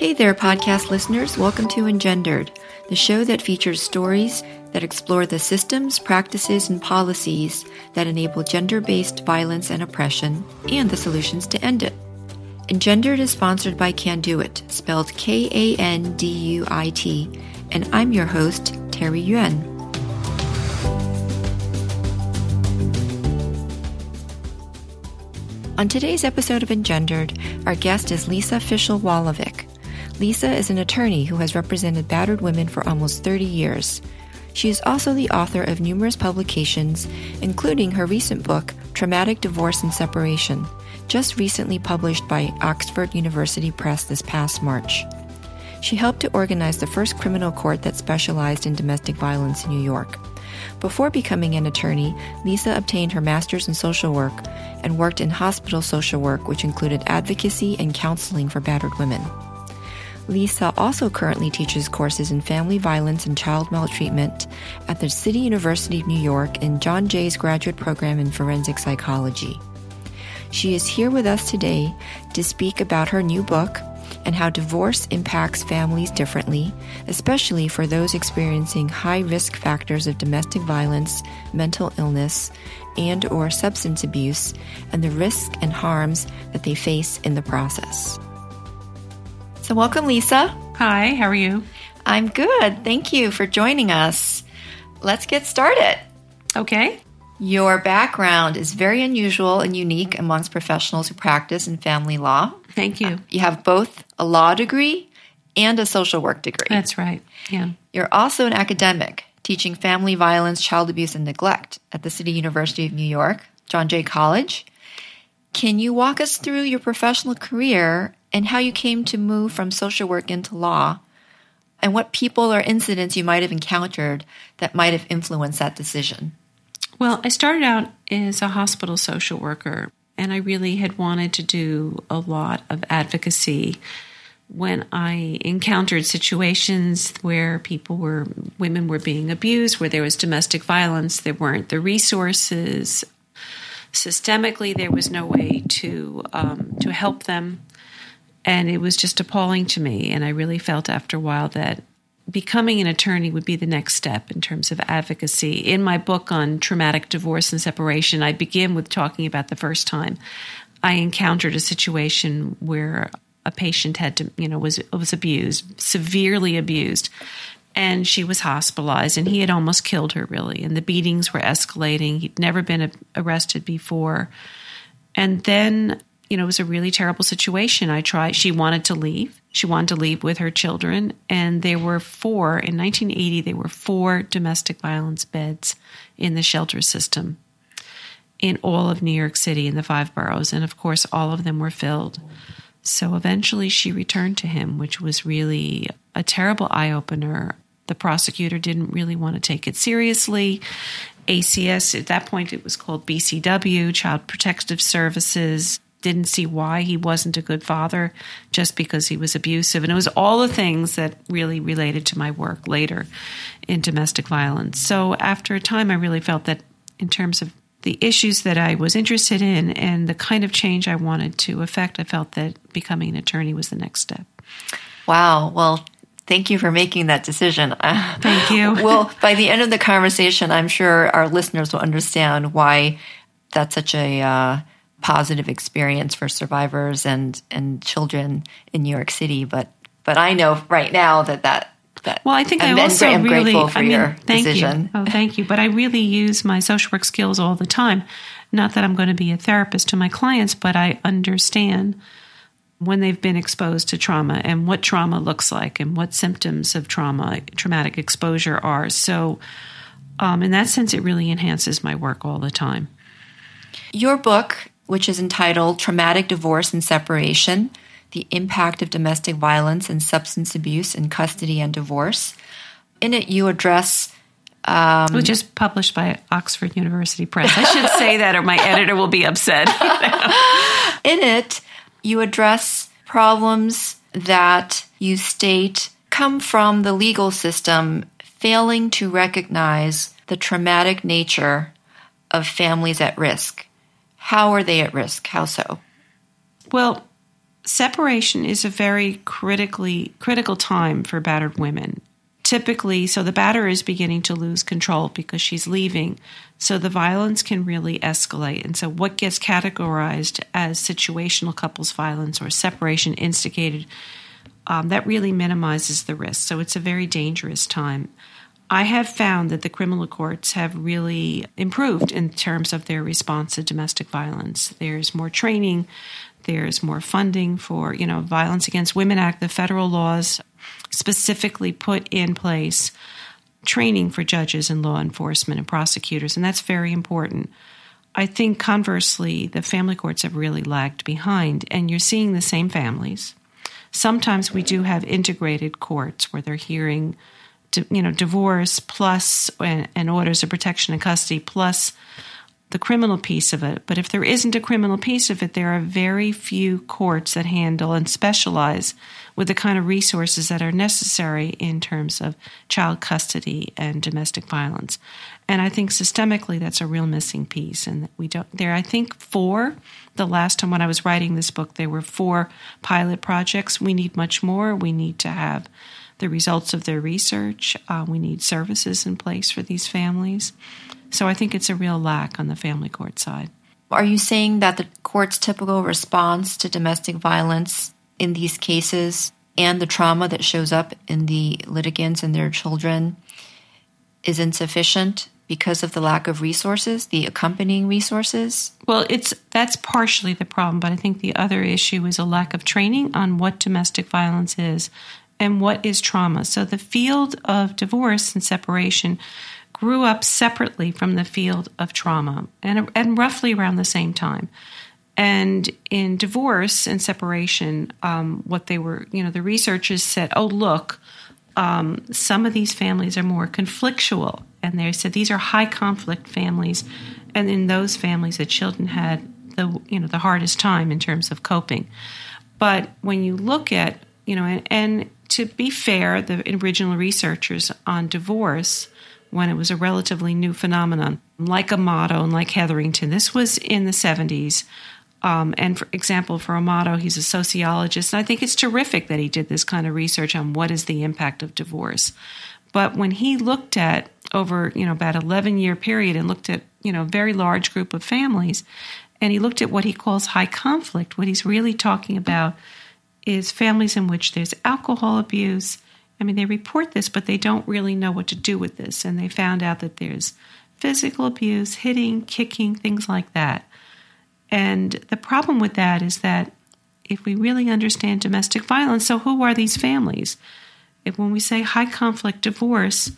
Hey there, podcast listeners. Welcome to En(gender)ed, the show that features stories that explore the systems, practices, and policies that enable gender-based violence and oppression and the solutions to end it. En(gender)ed is sponsored by Can Do It, spelled K-A-N-D-U-I-T, and I'm your host, Terry Yuan. On today's episode of En(gender)ed, our guest is Lisa Fischel-Wolovick. Lisa is an attorney who has represented battered women for almost 30 years. She is also the author of numerous publications, including her recent book, Traumatic Divorce and Separation, just recently published by Oxford University Press this past March. She helped to organize the first criminal court that specialized in domestic violence in New York. Before becoming an attorney, Lisa obtained her master's in social work and worked in hospital social work, which included advocacy and counseling for battered women. Lisa also currently teaches courses in family violence and child maltreatment at the City University of New York in John Jay's graduate program in forensic psychology. She is here with us today to speak about her new book and how divorce impacts families differently, especially for those experiencing high risk factors of domestic violence, mental illness, and/or substance abuse, and the risks and harms that they face in the process. So welcome, Lisa. Hi, how are you? I'm good. Thank you for joining us. Let's get started. Okay. Your background is very unusual and unique amongst professionals who practice in family law. Thank you. You have both a law degree and a social work degree. That's right. Yeah. You're also an academic, teaching family violence, child abuse, and neglect at the City University of New York, John Jay College. Can you walk us through your professional career and how you came to move from social work into law, and what people or incidents you might have encountered that might have influenced that decision? Well, I started out as a hospital social worker, and I really had wanted to do a lot of advocacy when I encountered situations where women were being abused, where there was domestic violence, there weren't the resources. Systemically, there was no way to help them. And it was just appalling to me, and I really felt after a while that becoming an attorney would be the next step in terms of advocacy. In my book on traumatic divorce and separation, I begin with talking about the first time I encountered a situation where a patient had to, was abused, severely abused, and she was hospitalized, and he had almost killed her, really, and the beatings were escalating. He'd never been arrested before, and then it was a really terrible situation. She wanted to leave. She wanted to leave with her children. And there were in 1980, there were 4 domestic violence beds in the shelter system in all of New York City in the 5 boroughs. And of course, all of them were filled. So eventually she returned to him, which was really a terrible eye-opener. The prosecutor didn't really want to take it seriously. ACS, at that point, it was called BCW, Child Protective Services, didn't see why he wasn't a good father just because he was abusive. And it was all the things that really related to my work later in domestic violence. So after a time, I really felt that in terms of the issues that I was interested in and the kind of change I wanted to affect, I felt that becoming an attorney was the next step. Wow. Well, thank you for making that decision. Thank you. Well, by the end of the conversation, I'm sure our listeners will understand why that's such a positive experience for survivors and children in New York City, but I know right now that well, I think I also am really grateful for your decision. You. Oh, thank you. But I really use my social work skills all the time. Not that I'm going to be a therapist to my clients, but I understand when they've been exposed to trauma and what trauma looks like and what symptoms of traumatic exposure are. So, in that sense, it really enhances my work all the time. Your book, which is entitled Traumatic Divorce and Separation, The Impact of Domestic Violence and Substance Abuse in Custody and Divorce. In it, you address... which is published by Oxford University Press. I should say that or my editor will be upset. In it, you address problems that you state come from the legal system failing to recognize the traumatic nature of families at risk. How are they at risk? How so? Well, separation is a very critical time for battered women. Typically, so the batterer is beginning to lose control because she's leaving, so the violence can really escalate. And so what gets categorized as situational couples violence or separation instigated, that really minimizes the risk. So it's a very dangerous time. I have found that the criminal courts have really improved in terms of their response to domestic violence. There's more training. There's more funding for, Violence Against Women Act. The federal laws specifically put in place training for judges and law enforcement and prosecutors, and that's very important. I think, conversely, the family courts have really lagged behind, and you're seeing the same families. Sometimes we do have integrated courts where they're hearing, divorce plus and orders of protection and custody plus the criminal piece of it. But if there isn't a criminal piece of it, there are very few courts that handle and specialize with the kind of resources that are necessary in terms of child custody and domestic violence. And I think systemically that's a real missing piece. And we don't there, I think the last time when I was writing this book, there were 4 pilot projects. We need much more. We need to have the results of their research. We need services in place for these families. So I think it's a real lack on the family court side. Are you saying that the court's typical response to domestic violence in these cases and the trauma that shows up in the litigants and their children is insufficient because of the lack of resources, the accompanying resources? Well, that's partially the problem, but I think the other issue is a lack of training on what domestic violence is and what is trauma. So the field of divorce and separation grew up separately from the field of trauma and roughly around the same time. And in divorce and separation, what they were, the researchers said, some of these families are more conflictual. And they said these are high conflict families. And in those families, the children had the hardest time in terms of coping. But when you look at, and to be fair, the original researchers on divorce, when it was a relatively new phenomenon, like Amato and like Hetherington. This was in the 70s. And for example, for Amato, he's a sociologist. And I think it's terrific that he did this kind of research on what is the impact of divorce. But when he looked at over, about 11-year period and looked at, a very large group of families, and he looked at what he calls high conflict, what he's really talking about is families in which there's alcohol abuse. I mean, they report this, but they don't really know what to do with this. And they found out that there's physical abuse, hitting, kicking, things like that. And the problem with that is that if we really understand domestic violence, so who are these families? When we say high conflict divorce,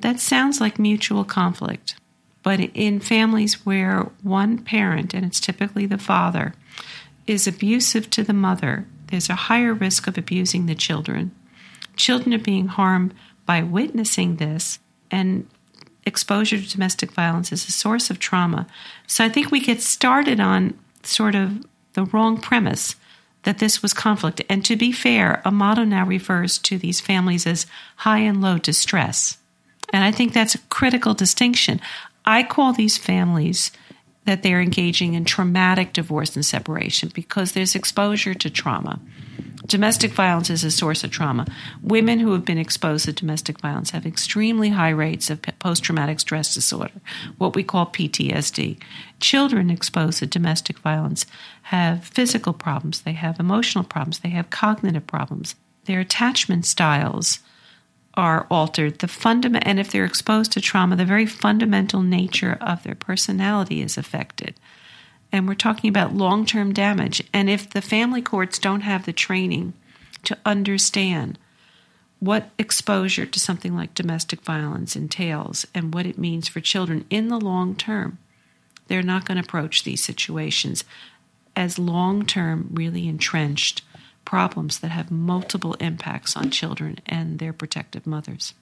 that sounds like mutual conflict. But in families where one parent, and it's typically the father, is abusive to the mother, there's a higher risk of abusing the children. Children are being harmed by witnessing this, and exposure to domestic violence is a source of trauma. So I think we get started on sort of the wrong premise that this was conflict. And to be fair, Amato now refers to these families as high and low distress. And I think that's a critical distinction. I call these families that they're engaging in traumatic divorce and separation because there's exposure to trauma. Domestic violence is a source of trauma. Women who have been exposed to domestic violence have extremely high rates of post-traumatic stress disorder, what we call PTSD. Children exposed to domestic violence have physical problems. They have emotional problems. They have cognitive problems. Their attachment styles are altered. And if they're exposed to trauma, the very fundamental nature of their personality is affected. And we're talking about long-term damage. And if the family courts don't have the training to understand what exposure to something like domestic violence entails and what it means for children in the long term, they're not going to approach these situations as long-term, really entrenched problems that have multiple impacts on children and their protective mothers.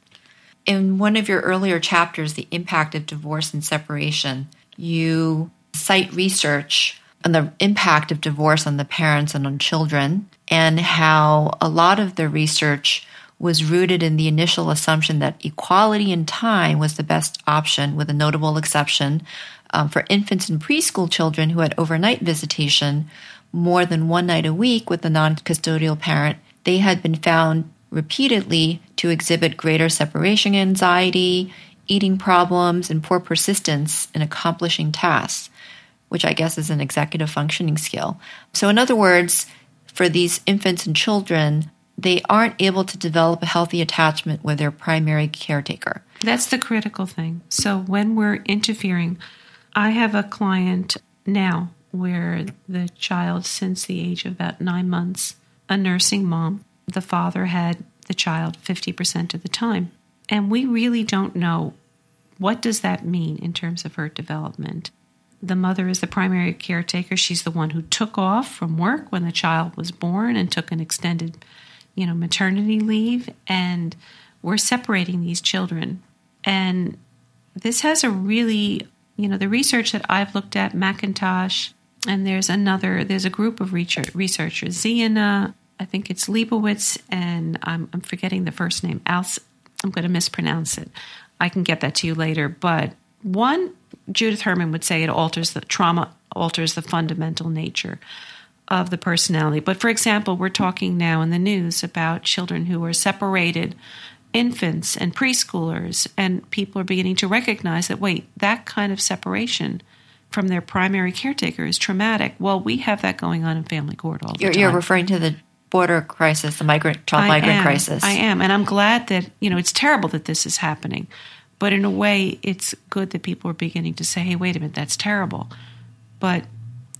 In one of your earlier chapters, The Impact of Divorce and Separation, you cite research on the impact of divorce on the parents and on children, and how a lot of the research was rooted in the initial assumption that equality in time was the best option, with a notable exception for infants and preschool children who had overnight visitation, more than one night a week with a non-custodial parent, they had been found repeatedly to exhibit greater separation anxiety, eating problems, and poor persistence in accomplishing tasks, which I guess is an executive functioning skill. So in other words, for these infants and children, they aren't able to develop a healthy attachment with their primary caretaker. That's the critical thing. So when we're interfering, I have a client now where the child, since the age of about 9 months, a nursing mom, the father had the child 50% of the time. And we really don't know what does that mean in terms of her development. The mother is the primary caretaker. She's the one who took off from work when the child was born and took an extended, maternity leave. And we're separating these children. And this has a really, the research that I've looked at, McIntosh, and there's a group of researchers, Zeina, I think it's Liebowitz, and I'm forgetting the first name, Alce. I'm going to mispronounce it. I can get that to you later. But one, Judith Herman would say trauma alters the fundamental nature of the personality. But for example, we're talking now in the news about children who are separated, infants and preschoolers, and people are beginning to recognize that, that kind of separation from their primary caretaker is traumatic. Well, we have that going on in family court all the time. You're referring to the border crisis, the child migrant crisis. I am, and I'm glad that, it's terrible that this is happening. But in a way, it's good that people are beginning to say, hey, wait a minute, that's terrible. But,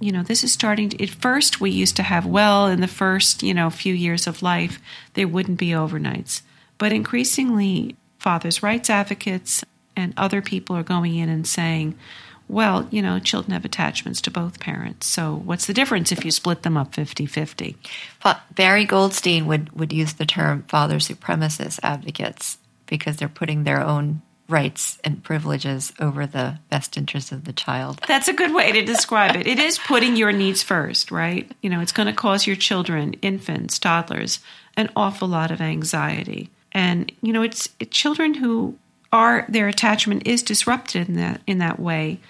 this is starting to, at first we used to have, in the first, few years of life, there wouldn't be overnights. But increasingly, fathers' rights advocates and other people are going in and saying, children have attachments to both parents. So what's the difference if you split them up 50-50? Barry Goldstein would use the term father supremacist advocates because they're putting their own rights and privileges over the best interest of the child. That's a good way to describe it. It is putting your needs first, right? It's going to cause your children, infants, toddlers, an awful lot of anxiety. And, it's children who their attachment is disrupted in that way.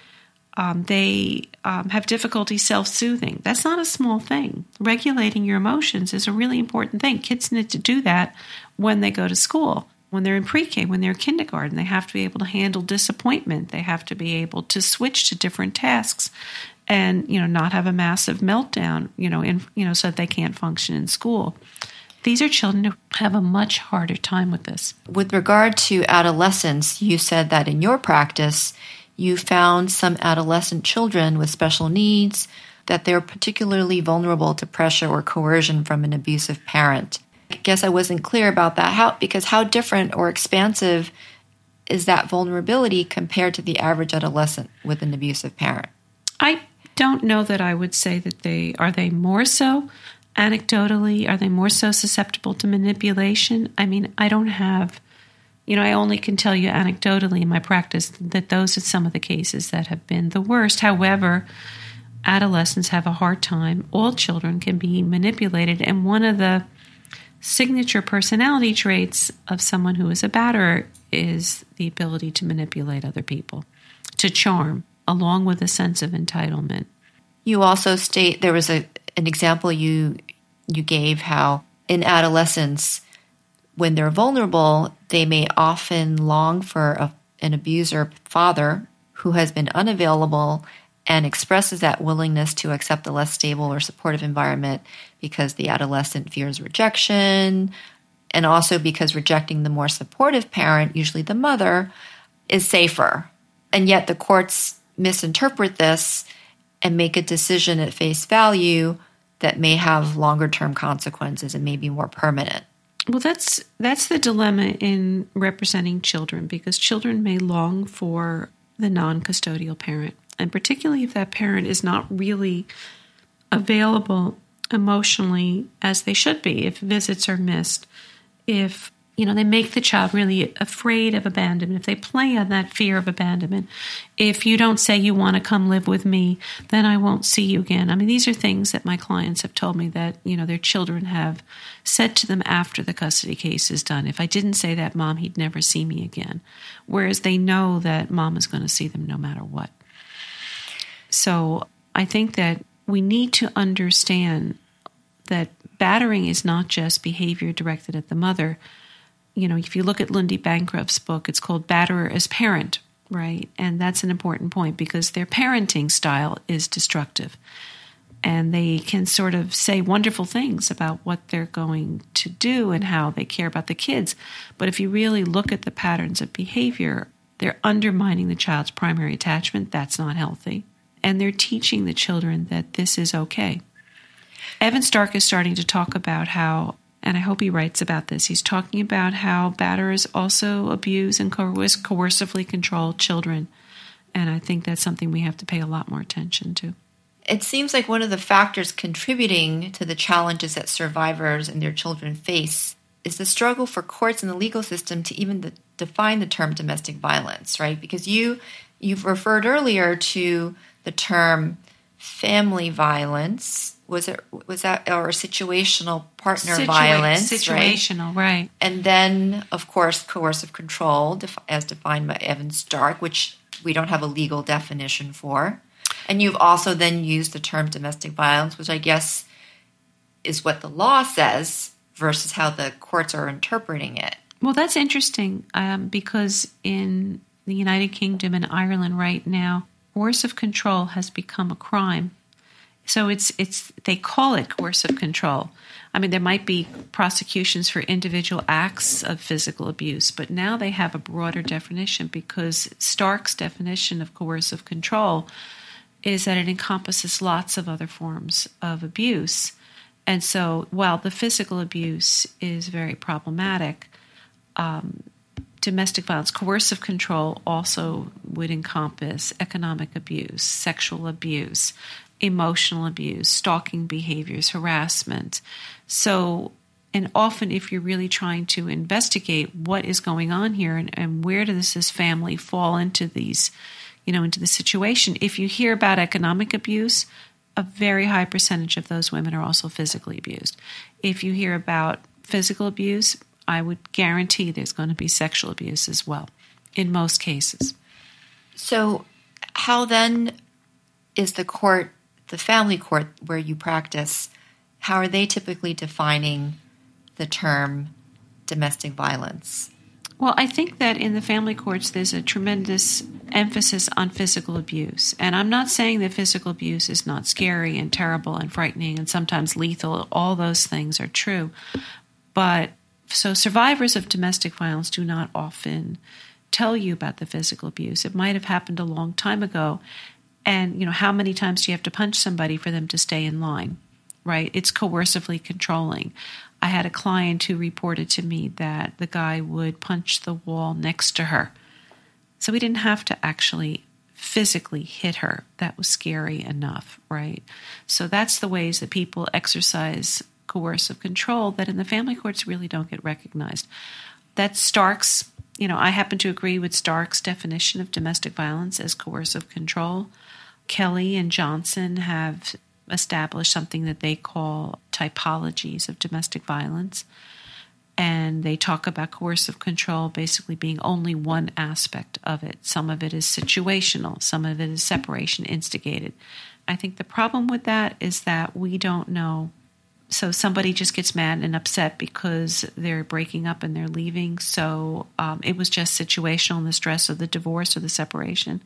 They have difficulty self-soothing. That's not a small thing. Regulating your emotions is a really important thing. Kids need to do that when they go to school, when they're in pre-K, when they're in kindergarten. They have to be able to handle disappointment. They have to be able to switch to different tasks and, not have a massive meltdown, so that they can't function in school. These are children who have a much harder time with this. With regard to adolescence, you said that in your practice, you found some adolescent children with special needs, that they're particularly vulnerable to pressure or coercion from an abusive parent. I guess I wasn't clear about that, because how different or expansive is that vulnerability compared to the average adolescent with an abusive parent? I don't know that I would say that they more so. Anecdotally, are they more so susceptible to manipulation? I mean, I don't have... I only can tell you anecdotally in my practice that those are some of the cases that have been the worst. However, adolescents have a hard time. All children can be manipulated. And one of the signature personality traits of someone who is a batterer is the ability to manipulate other people, to charm, along with a sense of entitlement. You also state there was an example you gave how in adolescence, when they're vulnerable, they may often long for an abuser father who has been unavailable and expresses that willingness to accept a less stable or supportive environment because the adolescent fears rejection, and also because rejecting the more supportive parent, usually the mother, is safer. And yet the courts misinterpret this and make a decision at face value that may have longer-term consequences and may be more permanent. Well, that's the dilemma in representing children, because children may long for the non-custodial parent, and particularly if that parent is not really available emotionally as they should be, if visits are missed, if they make the child really afraid of abandonment, if they play on that fear of abandonment, if you don't say you want to come live with me, then I won't see you again. I mean, these are things that my clients have told me that, their children have said to them after the custody case is done. If I didn't say that, Mom, he'd never see me again. Whereas they know that Mom is going to see them no matter what. So I think that we need to understand that battering is not just behavior directed at the mother. You know, if you look at Lundy Bancroft's book, it's called Batterer as Parent, right? And that's an important point because their parenting style is destructive. And they can sort of say wonderful things about what they're going to do and how they care about the kids. But if you really look at the patterns of behavior, they're undermining the child's primary attachment. That's not healthy. And they're teaching the children that this is okay. Evan Stark is starting to talk about how, and I hope he writes about this, he's talking about how batterers also abuse and coercively control children. And I think that's something we have to pay a lot more attention to. It seems like one of the factors contributing to the challenges that survivors and their children face is the struggle for courts and the legal system to even define the term domestic violence, right? Because you've referred earlier to the term family violence. Was that or situational partner violence? Situational, right? And then, of course, coercive control, as defined by Evan Stark, which we don't have a legal definition for. And you've also then used the term domestic violence, which I guess is what the law says versus how the courts are interpreting it. Well, that's interesting because in the United Kingdom and Ireland right now, coercive control has become a crime. So it's they call it coercive control. I mean, there might be prosecutions for individual acts of physical abuse, but now they have a broader definition because Stark's definition of coercive control is that it encompasses lots of other forms of abuse. And so while the physical abuse is very problematic, domestic violence, coercive control also would encompass economic abuse, sexual abuse, emotional abuse, stalking behaviors, harassment. So, and often if you're really trying to investigate what is going on here and where does this family fall into these into the situation. If you hear about economic abuse, a very high percentage of those women are also physically abused. If you hear about physical abuse, I would guarantee there's going to be sexual abuse as well, in most cases. So how then is the court, the family court where you practice, how are they typically defining the term domestic violence? Well, I think that in the family courts, there's a tremendous emphasis on physical abuse. And I'm not saying that physical abuse is not scary and terrible and frightening and sometimes lethal. All those things are true. But so survivors of domestic violence do not often tell you about the physical abuse. It might have happened a long time ago. And, you know, how many times do you have to punch somebody for them to stay in line, right? It's coercively controlling. I had a client who reported to me that the guy would punch the wall next to her. So we didn't have to actually physically hit her. That was scary enough, right? So that's the ways that people exercise coercive control that in the family courts really don't get recognized. That's Stark's, I happen to agree with Stark's definition of domestic violence as coercive control. Kelly and Johnson have establish something that they call typologies of domestic violence. And they talk about coercive control basically being only one aspect of it. Some of it is situational. Some of it is separation instigated. I think the problem with that is that we don't know. So somebody just gets mad and upset because they're breaking up and they're leaving. So it was just situational in the stress of the divorce or the separation.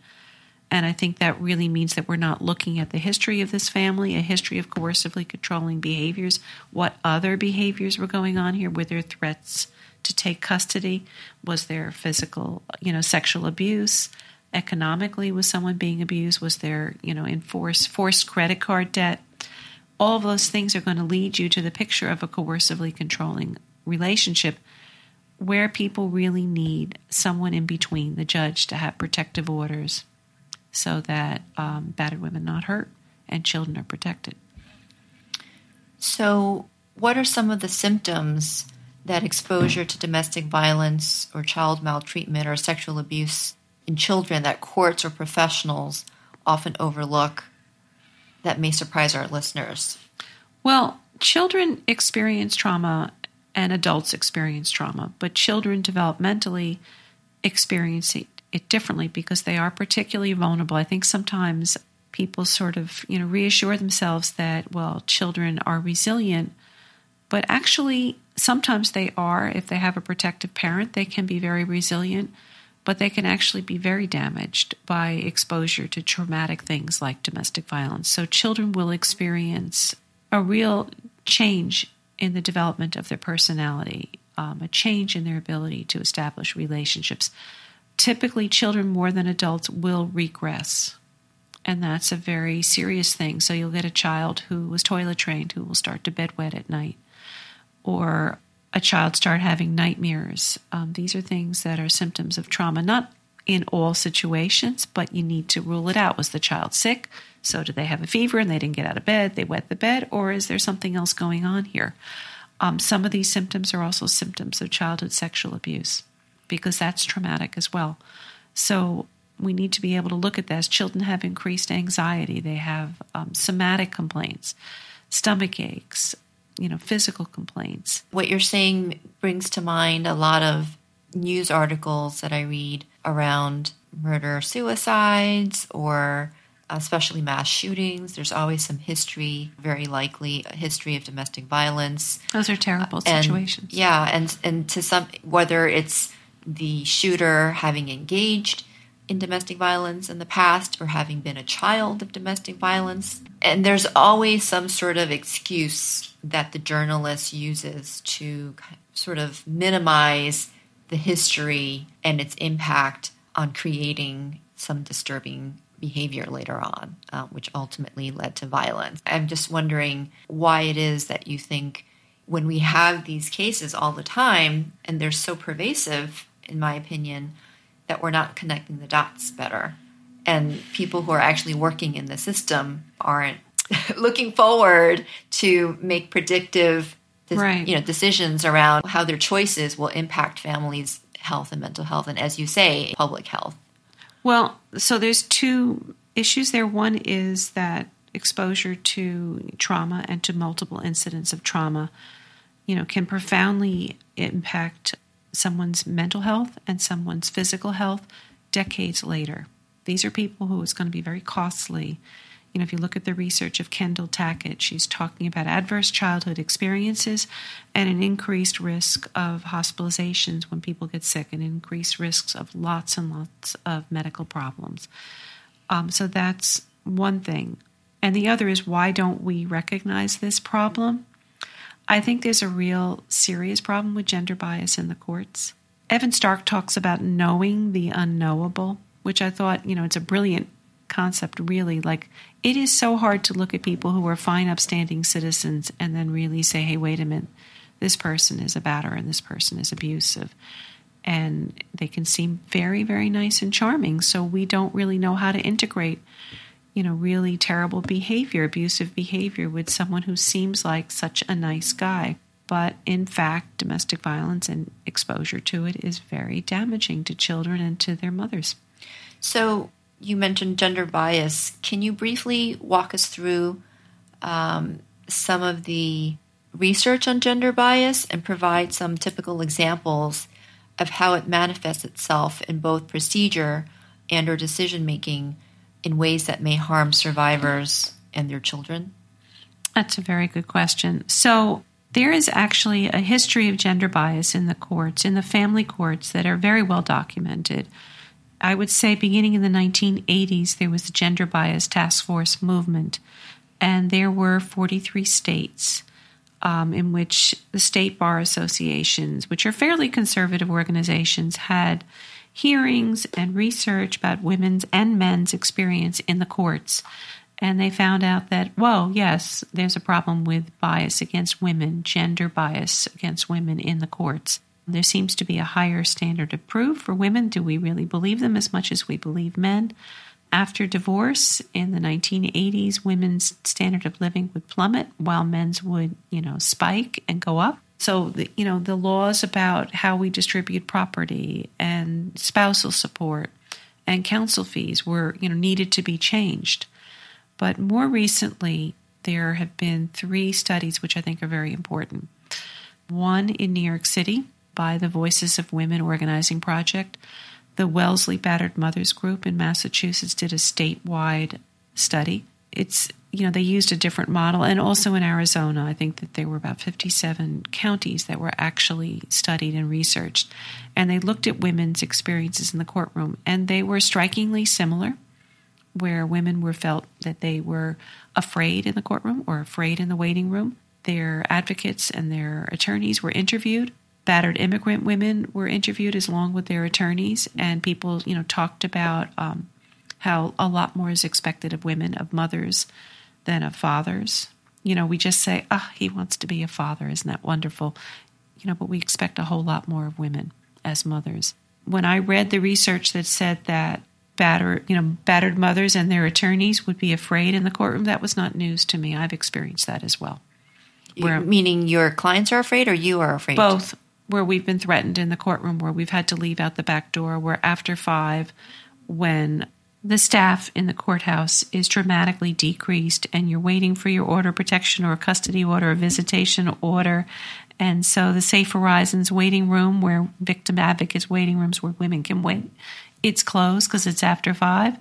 And I think that really means that we're not looking at the history of this family, a history of coercively controlling behaviors, what other behaviors were going on here. Were there threats to take custody? Was there physical, sexual abuse? Economically, was someone being abused? Was there, forced credit card debt? All of those things are going to lead you to the picture of a coercively controlling relationship where people really need someone in between, the judge, to have protective orders, so that battered women not hurt and children are protected. So what are some of the symptoms that exposure to domestic violence or child maltreatment or sexual abuse in children that courts or professionals often overlook that may surprise our listeners? Well, children experience trauma and adults experience trauma, but children developmentally experience it differently because they are particularly vulnerable. I think sometimes people sort of, you know, reassure themselves that, well, children are resilient, but actually sometimes they are. If they have a protective parent, they can be very resilient, but they can actually be very damaged by exposure to traumatic things like domestic violence. So children will experience a real change in the development of their personality, a change in their ability to establish relationships. Typically, children more than adults will regress, and that's a very serious thing. So you'll get a child who was toilet trained who will start to bedwet at night, or a child start having nightmares. These are things that are symptoms of trauma, not in all situations, but you need to rule it out. Was the child sick? So did they have a fever and they didn't get out of bed? They wet the bed? Or is there something else going on here? Some of these symptoms are also symptoms of childhood sexual abuse, because that's traumatic as well. So we need to be able to look at this. Children have increased anxiety. They have somatic complaints, stomach aches, you know, physical complaints. What you're saying brings to mind a lot of news articles that I read around murder, suicides, or especially mass shootings. There's always some history, very likely a history of domestic violence. Those are terrible situations. Yeah, and to some, whether it's the shooter having engaged in domestic violence in the past or having been a child of domestic violence. And there's always some sort of excuse that the journalist uses to sort of minimize the history and its impact on creating some disturbing behavior later on, which ultimately led to violence. I'm just wondering why it is that you think when we have these cases all the time, and they're so pervasive, in my opinion, that we're not connecting the dots better. And people who are actually working in the system aren't looking forward to make predictive decisions around how their choices will impact families' health and mental health, and as you say, public health. Well, so there's two issues there. One is that exposure to trauma and to multiple incidents of trauma, you know, can profoundly impact someone's mental health and someone's physical health decades later. These are people who it's going to be very costly. You know, if you look at the research of Kendall Tackett, she's talking about adverse childhood experiences and an increased risk of hospitalizations when people get sick, and increased risks of lots and lots of medical problems. So that's one thing. And the other is, why don't we recognize this problem? I think there's a real serious problem with gender bias in the courts. Evan Stark talks about knowing the unknowable, which I thought, you know, it's a brilliant concept, really. Like, it is so hard to look at people who are fine, upstanding citizens and then really say, hey, wait a minute, this person is a batterer and this person is abusive. And they can seem very, very nice and charming, so we don't really know how to integrate, you know, really terrible behavior, abusive behavior with someone who seems like such a nice guy. But in fact, domestic violence and exposure to it is very damaging to children and to their mothers. So you mentioned gender bias. Can you briefly walk us through some of the research on gender bias and provide some typical examples of how it manifests itself in both procedure and or decision-making in ways that may harm survivors and their children? That's a very good question. So there is actually a history of gender bias in the courts, in the family courts, that are very well documented. I would say beginning in the 1980s, there was the Gender Bias Task Force movement, and there were 43 states in which the state bar associations, which are fairly conservative organizations, had hearings and research about women's and men's experience in the courts. And they found out that, whoa, yes, there's a problem with bias against women, gender bias against women in the courts. There seems to be a higher standard of proof for women. Do we really believe them as much as we believe men? After divorce in the 1980s, women's standard of living would plummet while men's would, you know, spike and go up. So, you know, the laws about how we distribute property and spousal support and counsel fees were, you know, needed to be changed. But more recently, there have been three studies which I think are very important. One in New York City by the Voices of Women Organizing Project. The Wellesley Battered Mothers Group in Massachusetts did a statewide study. It's, you know, they used a different model. And also in Arizona, I think that there were about 57 counties that were actually studied and researched. And they looked at women's experiences in the courtroom. And they were strikingly similar, where women were felt that they were afraid in the courtroom or afraid in the waiting room. Their advocates and their attorneys were interviewed. Battered immigrant women were interviewed as long with their attorneys. And people, you know, talked about how a lot more is expected of women, of mothers, than of fathers. You know, we just say, he wants to be a father. Isn't that wonderful? You know, but we expect a whole lot more of women as mothers. When I read the research that said that battered mothers and their attorneys would be afraid in the courtroom, that was not news to me. I've experienced that as well. Meaning your clients are afraid or you are afraid? Both, where we've been threatened in the courtroom, where we've had to leave out the back door, where after 5, when the staff in the courthouse is dramatically decreased and you're waiting for your order of protection or a custody order, a visitation order. And so the Safe Horizons waiting room, where victim advocates' waiting rooms where women can wait, it's closed because it's after 5.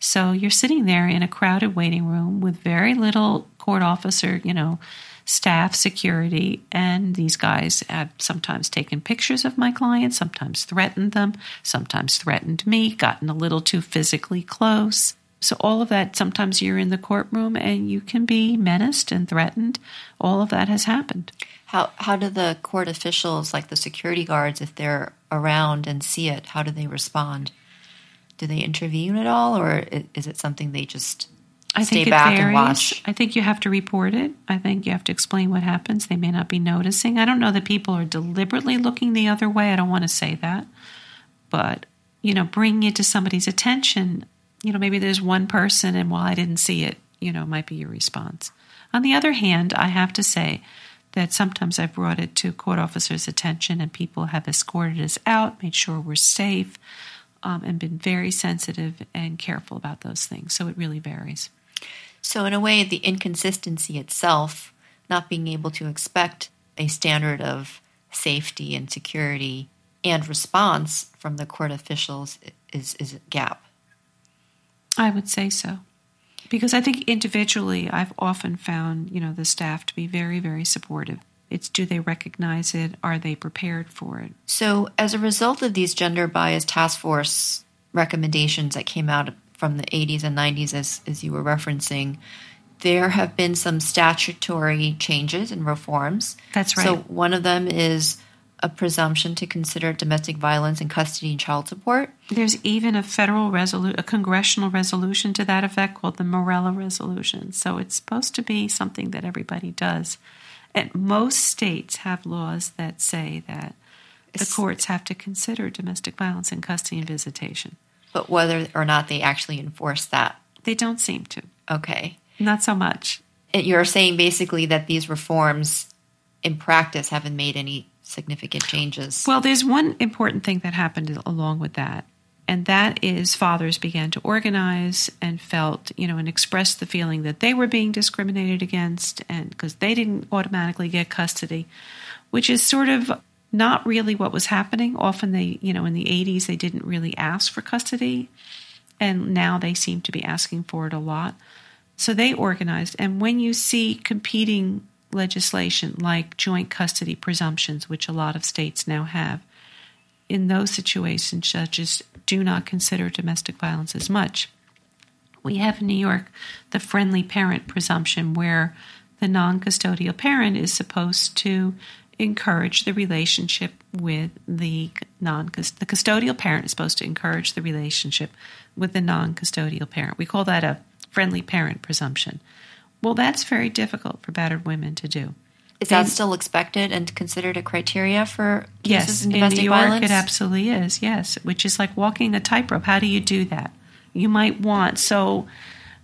So you're sitting there in a crowded waiting room with very little court officer, you know, staff, security. And these guys have sometimes taken pictures of my clients, sometimes threatened them, sometimes threatened me, gotten a little too physically close. So all of that, sometimes you're in the courtroom and you can be menaced and threatened. All of that has happened. How do the court officials, like the security guards, if they're around and see it, how do they respond? Do they intervene at all, or is it something they just stay back and watch? I think you have to report it. I think you have to explain what happens. They may not be noticing. I don't know that people are deliberately looking the other way. I don't want to say that. But, you know, bringing it to somebody's attention, you know, maybe there's one person and while I didn't see it, you know, might be your response. On the other hand, I have to say that sometimes I've brought it to court officers' attention and people have escorted us out, made sure we're safe, and been very sensitive and careful about those things. So it really varies. So in a way, the inconsistency itself, not being able to expect a standard of safety and security and response from the court officials is a gap. I would say so. Because I think individually, I've often found, you know, the staff to be very, very supportive. It's, do they recognize it? Are they prepared for it? So as a result of these gender bias task force recommendations that came out from the 80s and 90s, as you were referencing, there have been some statutory changes and reforms. That's right. So one of them is a presumption to consider domestic violence in custody and child support. There's even a federal a congressional resolution to that effect called the Morella Resolution. So it's supposed to be something that everybody does. And most states have laws that say that the courts have to consider domestic violence in custody and visitation. But whether or not they actually enforce that? They don't seem to. Okay. Not so much. And you're saying basically that these reforms in practice haven't made any significant changes. Well, there's one important thing that happened along with that. And that is fathers began to organize and felt, you know, and expressed the feeling that they were being discriminated against, and because they didn't automatically get custody, which is sort of not really what was happening. Often they, you know, in the 80s, they didn't really ask for custody. And now they seem to be asking for it a lot. So they organized. And when you see competing legislation like joint custody presumptions, which a lot of states now have, in those situations, judges do not consider domestic violence as much. We have in New York the friendly parent presumption, where the non-custodial parent is supposed to encourage the relationship with the custodial parent is supposed to encourage the relationship with the non-custodial parent. We call that a friendly parent presumption. Well, that's very difficult for battered women to do. Is that still expected and considered a criteria for cases in domestic violence? Yes, in New York it absolutely is, yes, which is like walking a tightrope. How do you do that? You might want, so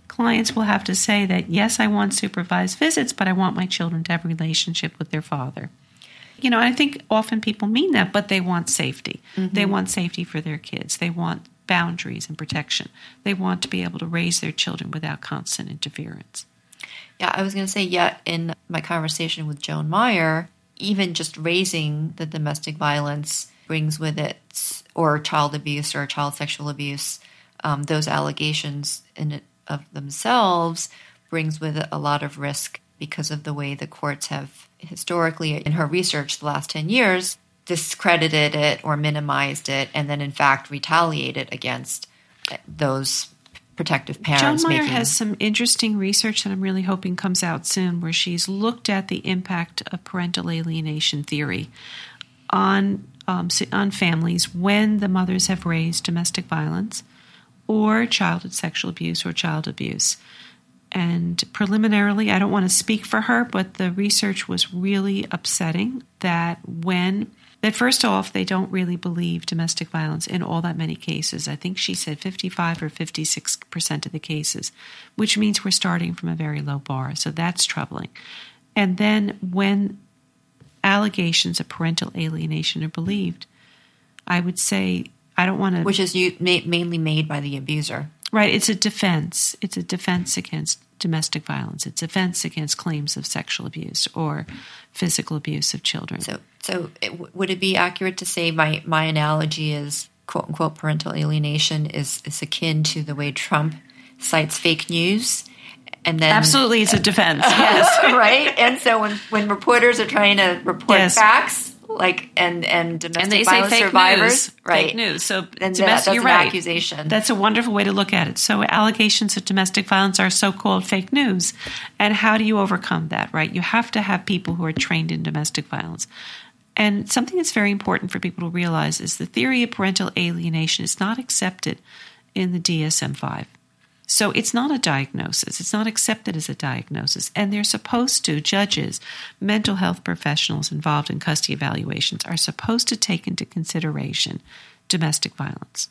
clients will have to say that, yes, I want supervised visits, but I want my children to have a relationship with their father. You know, I think often people mean that, but they want safety. Mm-hmm. They want safety for their kids. They want boundaries and protection. They want to be able to raise their children without constant interference. Yeah, I was going to say, in my conversation with Joan Meyer, even just raising the domestic violence brings with it, or child abuse or child sexual abuse, those allegations in of themselves brings with it a lot of risk because of the way the courts have historically, in her research the last 10 years, discredited it or minimized it, and then in fact retaliated against those protective parents. John Mayer has some interesting research that I'm really hoping comes out soon, where she's looked at the impact of parental alienation theory on families when the mothers have raised domestic violence or childhood sexual abuse or child abuse. And preliminarily, I don't want to speak for her, but the research was really upsetting that first off, they don't really believe domestic violence in all that many cases. I think she said 55 or 56% of the cases, which means we're starting from a very low bar. So that's troubling. And then when allegations of parental alienation are believed, I would say I don't want to... Which is mainly made by the abuser. Right. It's a defense. It's a defense against domestic violence. It's a defense against claims of sexual abuse or physical abuse of children. Would it be accurate to say my analogy is, quote-unquote, parental alienation is akin to the way Trump cites fake news? And then, absolutely, it's a defense. Yes, right? And so when reporters are trying to report facts... Like and domestic violence survivors, right? Fake news. So that's an accusation. That's a wonderful way to look at it. So allegations of domestic violence are so-called fake news, and how do you overcome that? Right? You have to have people who are trained in domestic violence. And something that's very important for people to realize is the theory of parental alienation is not accepted in the DSM-5. So it's not a diagnosis. It's not accepted as a diagnosis. And they're supposed to, judges, mental health professionals involved in custody evaluations are supposed to take into consideration domestic violence.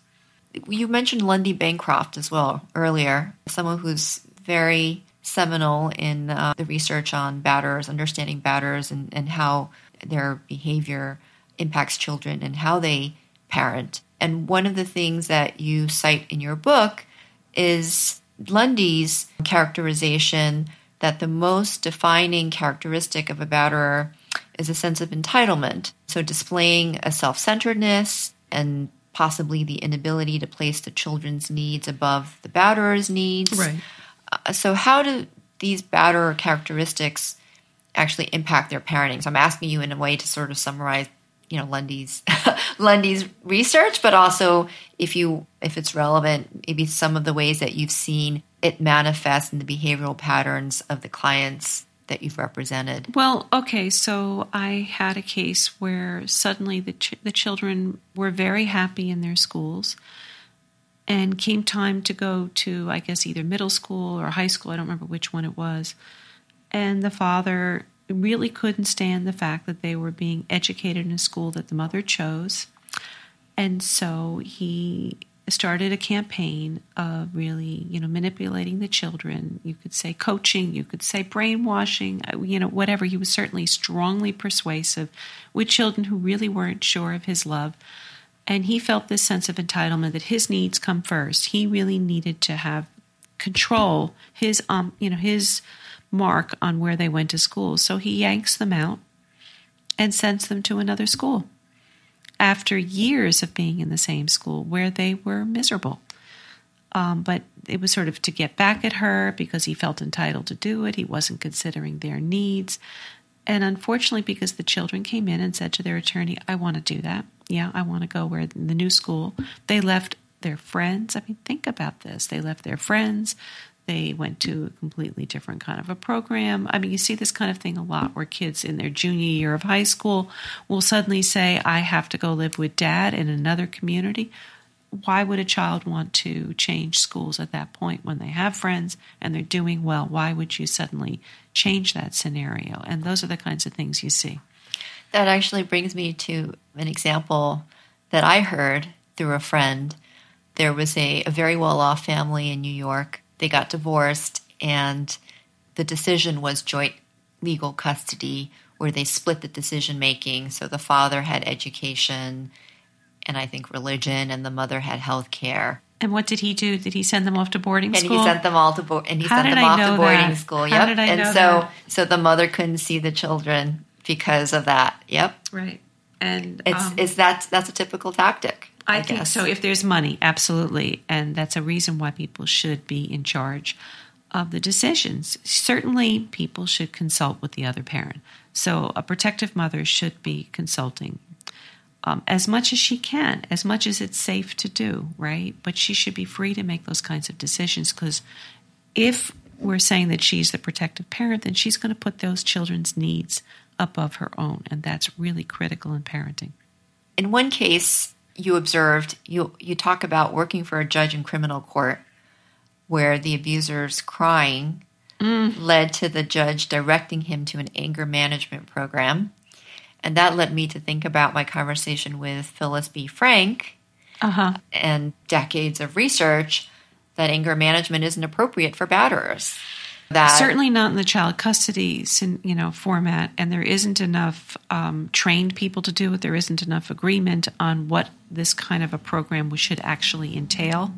You mentioned Lundy Bancroft as well earlier, someone who's very seminal in the research on batterers, understanding batterers and how their behavior impacts children and how they parent. And one of the things that you cite in your book is Lundy's characterization that the most defining characteristic of a batterer is a sense of entitlement. So displaying a self-centeredness and possibly the inability to place the children's needs above the batterer's needs. Right. So how do these batterer characteristics actually impact their parenting? So I'm asking you in a way to sort of summarize, you know, Lundy's research, but also if it's relevant, maybe some of the ways that you've seen it manifest in the behavioral patterns of the clients that you've represented. Well, okay, so I had a case where suddenly the children were very happy in their schools, and came time to go to, I guess, either middle school or high school. I don't remember which one it was, and the father really couldn't stand the fact that they were being educated in a school that the mother chose. And so he started a campaign of really, manipulating the children. You could say coaching, you could say brainwashing, whatever. He was certainly strongly persuasive with children who really weren't sure of his love. And he felt this sense of entitlement that his needs come first. He really needed to have control, his mark on where they went to school. So he yanks them out and sends them to another school after years of being in the same school where they were miserable. But it was sort of to get back at her because he felt entitled to do it. He wasn't considering their needs. And unfortunately, because the children came in and said to their attorney, I want to do that. Yeah, I want to go where the new school. They left their friends. I mean, think about this. They left their friends. They went to a completely different kind of a program. I mean, you see this kind of thing a lot where kids in their junior year of high school will suddenly say, I have to go live with dad in another community. Why would a child want to change schools at that point when they have friends and they're doing well? Why would you suddenly change that scenario? And those are the kinds of things you see. That actually brings me to an example that I heard through a friend. There was a very well-off family in New York. They got divorced, and the decision was joint legal custody, where they split the decision-making. So the father had education and I think religion, and the mother had health care. And what did he do? Did he send them off to boarding school? And he sent them all to boarding school. Yep. How did I know that? And so the mother couldn't see the children because of that. Yep. Right. And it's that's a typical tactic. I think so, if there's money, absolutely. And that's a reason why people should be in charge of the decisions. Certainly, people should consult with the other parent. So a protective mother should be consulting as much as she can, as much as it's safe to do, right? But she should be free to make those kinds of decisions, because if we're saying that she's the protective parent, then she's going to put those children's needs above her own, and that's really critical in parenting. In one case you observed, you talk about working for a judge in criminal court where the abuser's crying led to the judge directing him to an anger management program. And that led me to think about my conversation with Phyllis B. Frank and decades of research that anger management isn't appropriate for batterers. That certainly not in the child custody, format, and there isn't enough trained people to do it. There isn't enough agreement on what this kind of a program should actually entail.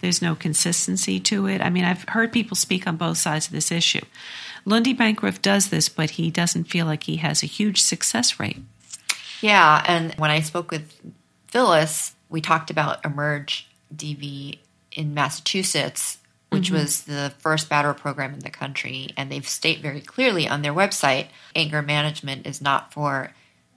There's no consistency to it. I mean, I've heard people speak on both sides of this issue. Lundy Bancroft does this, but he doesn't feel like he has a huge success rate. Yeah, and when I spoke with Phyllis, we talked about Emerge DV in Massachusetts, which was the first batterer program in the country. And they've stated very clearly on their website, anger management is not for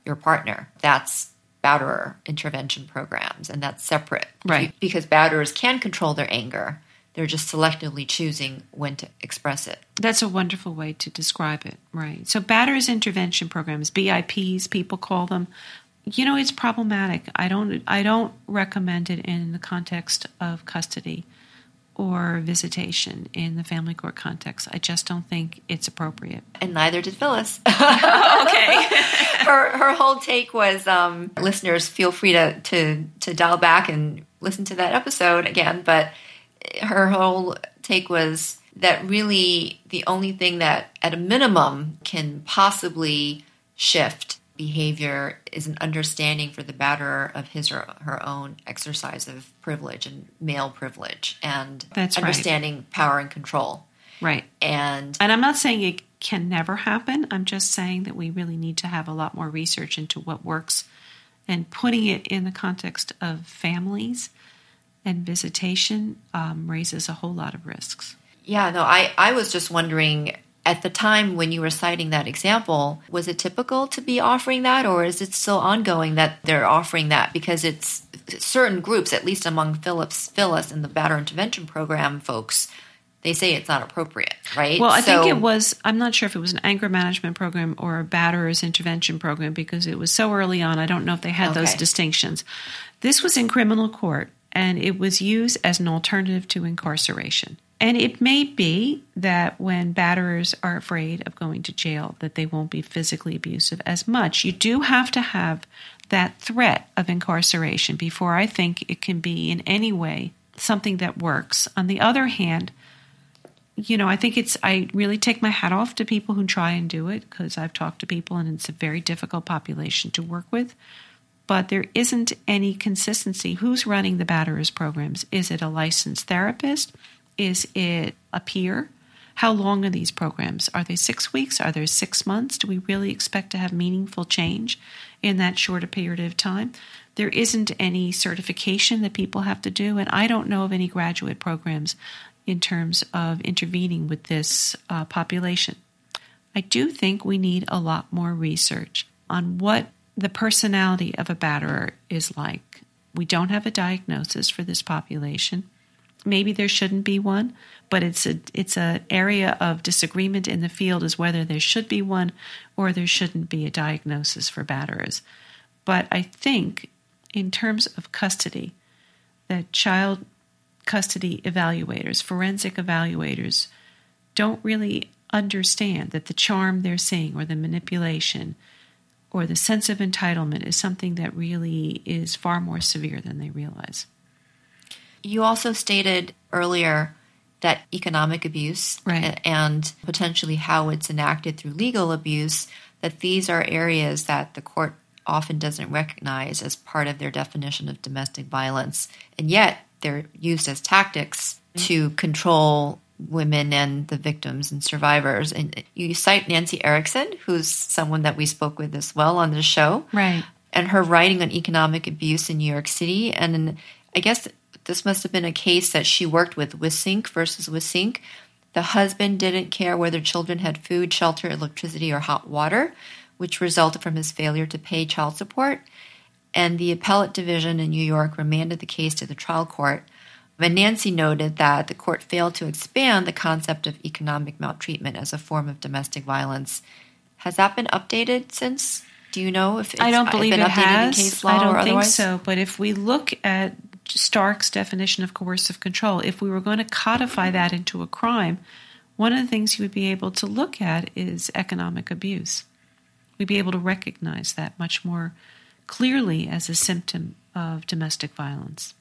your partner. That's batterer intervention programs, and that's separate. Right. Because batterers can control their anger. They're just selectively choosing when to express it. That's a wonderful way to describe it. Right. So batterers intervention programs, BIPs, people call them. You know, it's problematic. I don't recommend it in the context of custody or visitation in the family court context. I just don't think it's appropriate. And neither did Phyllis. Okay. Her whole take was, listeners, feel free to dial back and listen to that episode again. But her whole take was that really the only thing that at a minimum can possibly shift behavior is an understanding for the batterer of his or her own exercise of privilege and male privilege, and that's understanding power and control. Right. And I'm not saying it can never happen. I'm just saying that we really need to have a lot more research into what works and putting it in the context of families and visitation raises a whole lot of risks. Yeah, no, I was just wondering, at the time when you were citing that example, was it typical to be offering that, or is it still ongoing that they're offering that? Because it's certain groups, at least among Phyllis and the Batterer Intervention Program folks, they say it's not appropriate, right? Well, I think it was, I'm not sure if it was an anger management program or a batterer's intervention program, because it was so early on, I don't know if they had those distinctions. This was in criminal court, and it was used as an alternative to incarceration. And it may be that when batterers are afraid of going to jail, that they won't be physically abusive as much. You do have to have that threat of incarceration before I think it can be in any way something that works. On the other hand, I really take my hat off to people who try and do it, because I've talked to people and it's a very difficult population to work with. But there isn't any consistency. Who's running the batterers programs? Is it a licensed therapist? Is it a peer? How long are these programs? Are they 6 weeks? Are they 6 months? Do we really expect to have meaningful change in that short a period of time? There isn't any certification that people have to do, and I don't know of any graduate programs in terms of intervening with this population. I do think we need a lot more research on what the personality of a batterer is like. We don't have a diagnosis for this population. Maybe there shouldn't be one, but it's an area of disagreement in the field is whether there should be one or there shouldn't be a diagnosis for batterers. But I think in terms of custody, that child custody evaluators, forensic evaluators, don't really understand that the charm they're seeing or the manipulation or the sense of entitlement is something that really is far more severe than they realize. You also stated earlier that economic abuse and potentially how it's enacted through legal abuse, that these are areas that the court often doesn't recognize as part of their definition of domestic violence. And yet they're used as tactics to control women and the victims and survivors. And you cite Nancy Erickson, who's someone that we spoke with as well on this show. Right. and her writing on economic abuse in New York City. And in, I guess this must have been a case that she worked with, Wissink versus Wissink. The husband didn't care whether children had food, shelter, electricity, or hot water, which resulted from his failure to pay child support. And the appellate division in New York remanded the case to the trial court. And Nancy noted that the court failed to expand the concept of economic maltreatment as a form of domestic violence. Has that been updated since? Do you know if it's been updated in case law or otherwise? I don't believe it has. I don't think so. But if we look at Stark's definition of coercive control, if we were going to codify that into a crime, one of the things you would be able to look at is economic abuse. We'd be able to recognize that much more clearly as a symptom of domestic violence.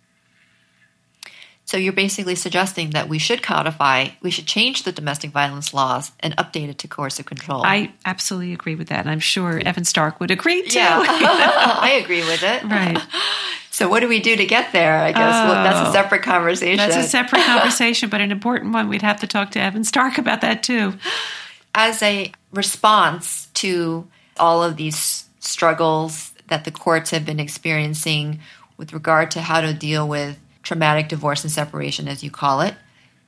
So you're basically suggesting that we should codify, we should change the domestic violence laws and update it to coercive control. I absolutely agree with that. And I'm sure Evan Stark would agree too. Yeah, I agree with it. Right. So what do we do to get there? I guess well, that's a separate conversation. That's a separate conversation, but an important one. We'd have to talk to Evan Stark about that too. As a response to all of these struggles that the courts have been experiencing with regard to how to deal with traumatic divorce and separation, as you call it,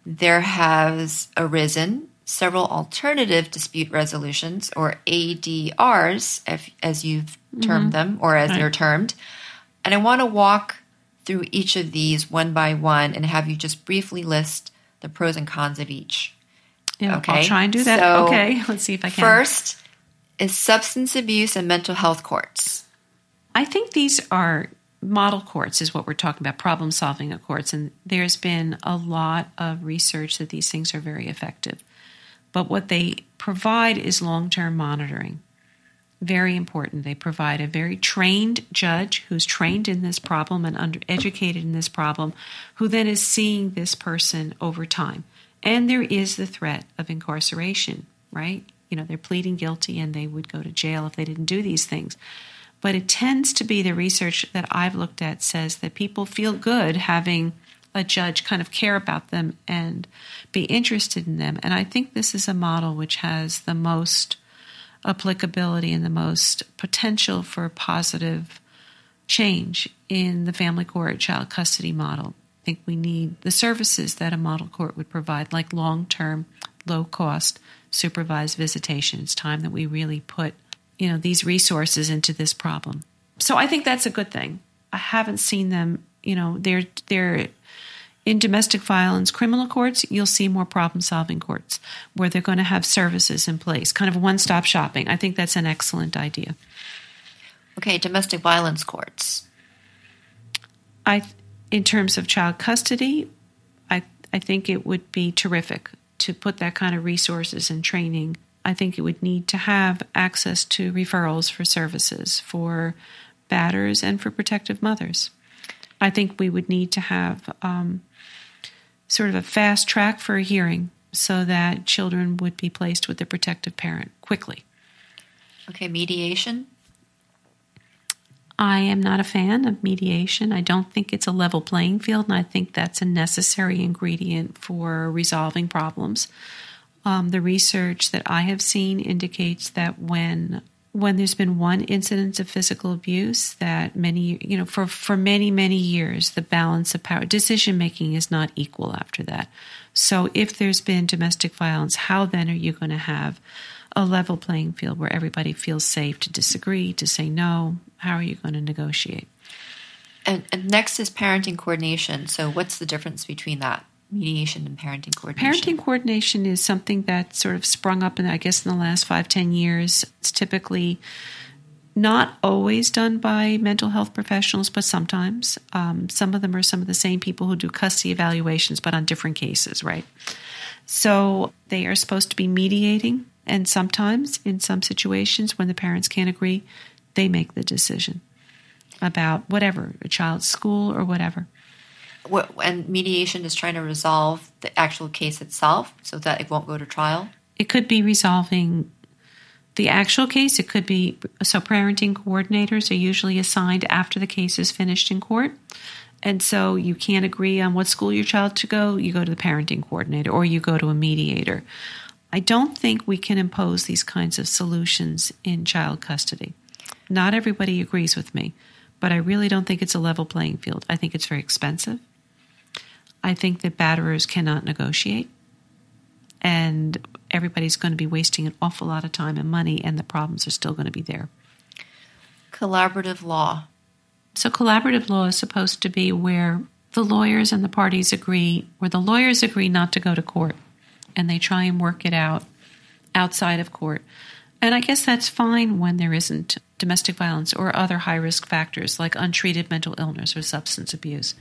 there has arisen several alternative dispute resolutions, or ADRs, as you've termed them, or as they're termed. And I want to walk through each of these one by one and have you just briefly list the pros and cons of each. Yeah, okay? I'll try and do that. So okay, let's see if I can. First is substance abuse and mental health courts. I think these are model courts is what we're talking about, problem-solving at courts. And there's been a lot of research that these things are very effective. But what they provide is long-term monitoring. Very important. They provide a very trained judge who's trained in this problem and educated in this problem, who then is seeing this person over time. And there is the threat of incarceration, right? You know, they're pleading guilty and they would go to jail if they didn't do these things. But it tends to be the research that I've looked at says that people feel good having a judge kind of care about them and be interested in them. And I think this is a model which has the most applicability and the most potential for positive change in the family court child custody model. I think we need the services that a model court would provide, like long-term, low-cost, supervised visitation. It's time that we really put these resources into this problem. So I think that's a good thing. I haven't seen them, they're in domestic violence criminal courts, you'll see more problem-solving courts where they're going to have services in place, kind of one-stop shopping. I think that's an excellent idea. Okay, domestic violence courts. In terms of child custody, I think it would be terrific to put that kind of resources and training. I think it would need to have access to referrals for services for batters and for protective mothers. I think we would need to have sort of a fast track for a hearing so that children would be placed with the protective parent quickly. Okay, mediation? I am not a fan of mediation. I don't think it's a level playing field, and I think that's a necessary ingredient for resolving problems. The research that I have seen indicates that when there's been one incident of physical abuse, that many, for many, many years, the balance of power, decision-making is not equal after that. So if there's been domestic violence, how then are you going to have a level playing field where everybody feels safe to disagree, to say no? How are you going to negotiate? And next is parenting coordination. So what's the difference between that? Mediation and parenting coordination. Parenting coordination is something that sort of sprung up, in the last 5-10 years. It's typically not always done by mental health professionals, but sometimes. Some of them are some of the same people who do custody evaluations, but on different cases, right? So they are supposed to be mediating, and sometimes, in some situations, when the parents can't agree, they make the decision about whatever, a child's school or whatever. And mediation is trying to resolve the actual case itself so that it won't go to trial? It could be resolving the actual case. It could be, so parenting coordinators are usually assigned after the case is finished in court. And so you can't agree on what school your child to go, you go to the parenting coordinator or you go to a mediator. I don't think we can impose these kinds of solutions in child custody. Not everybody agrees with me, but I really don't think it's a level playing field. I think it's very expensive. I think that batterers cannot negotiate, and everybody's going to be wasting an awful lot of time and money, and the problems are still going to be there. Collaborative law. So collaborative law is supposed to be where the lawyers and the parties agree, where the lawyers agree not to go to court, and they try and work it out outside of court. And I guess that's fine when there isn't domestic violence or other high-risk factors like untreated mental illness or substance abuse.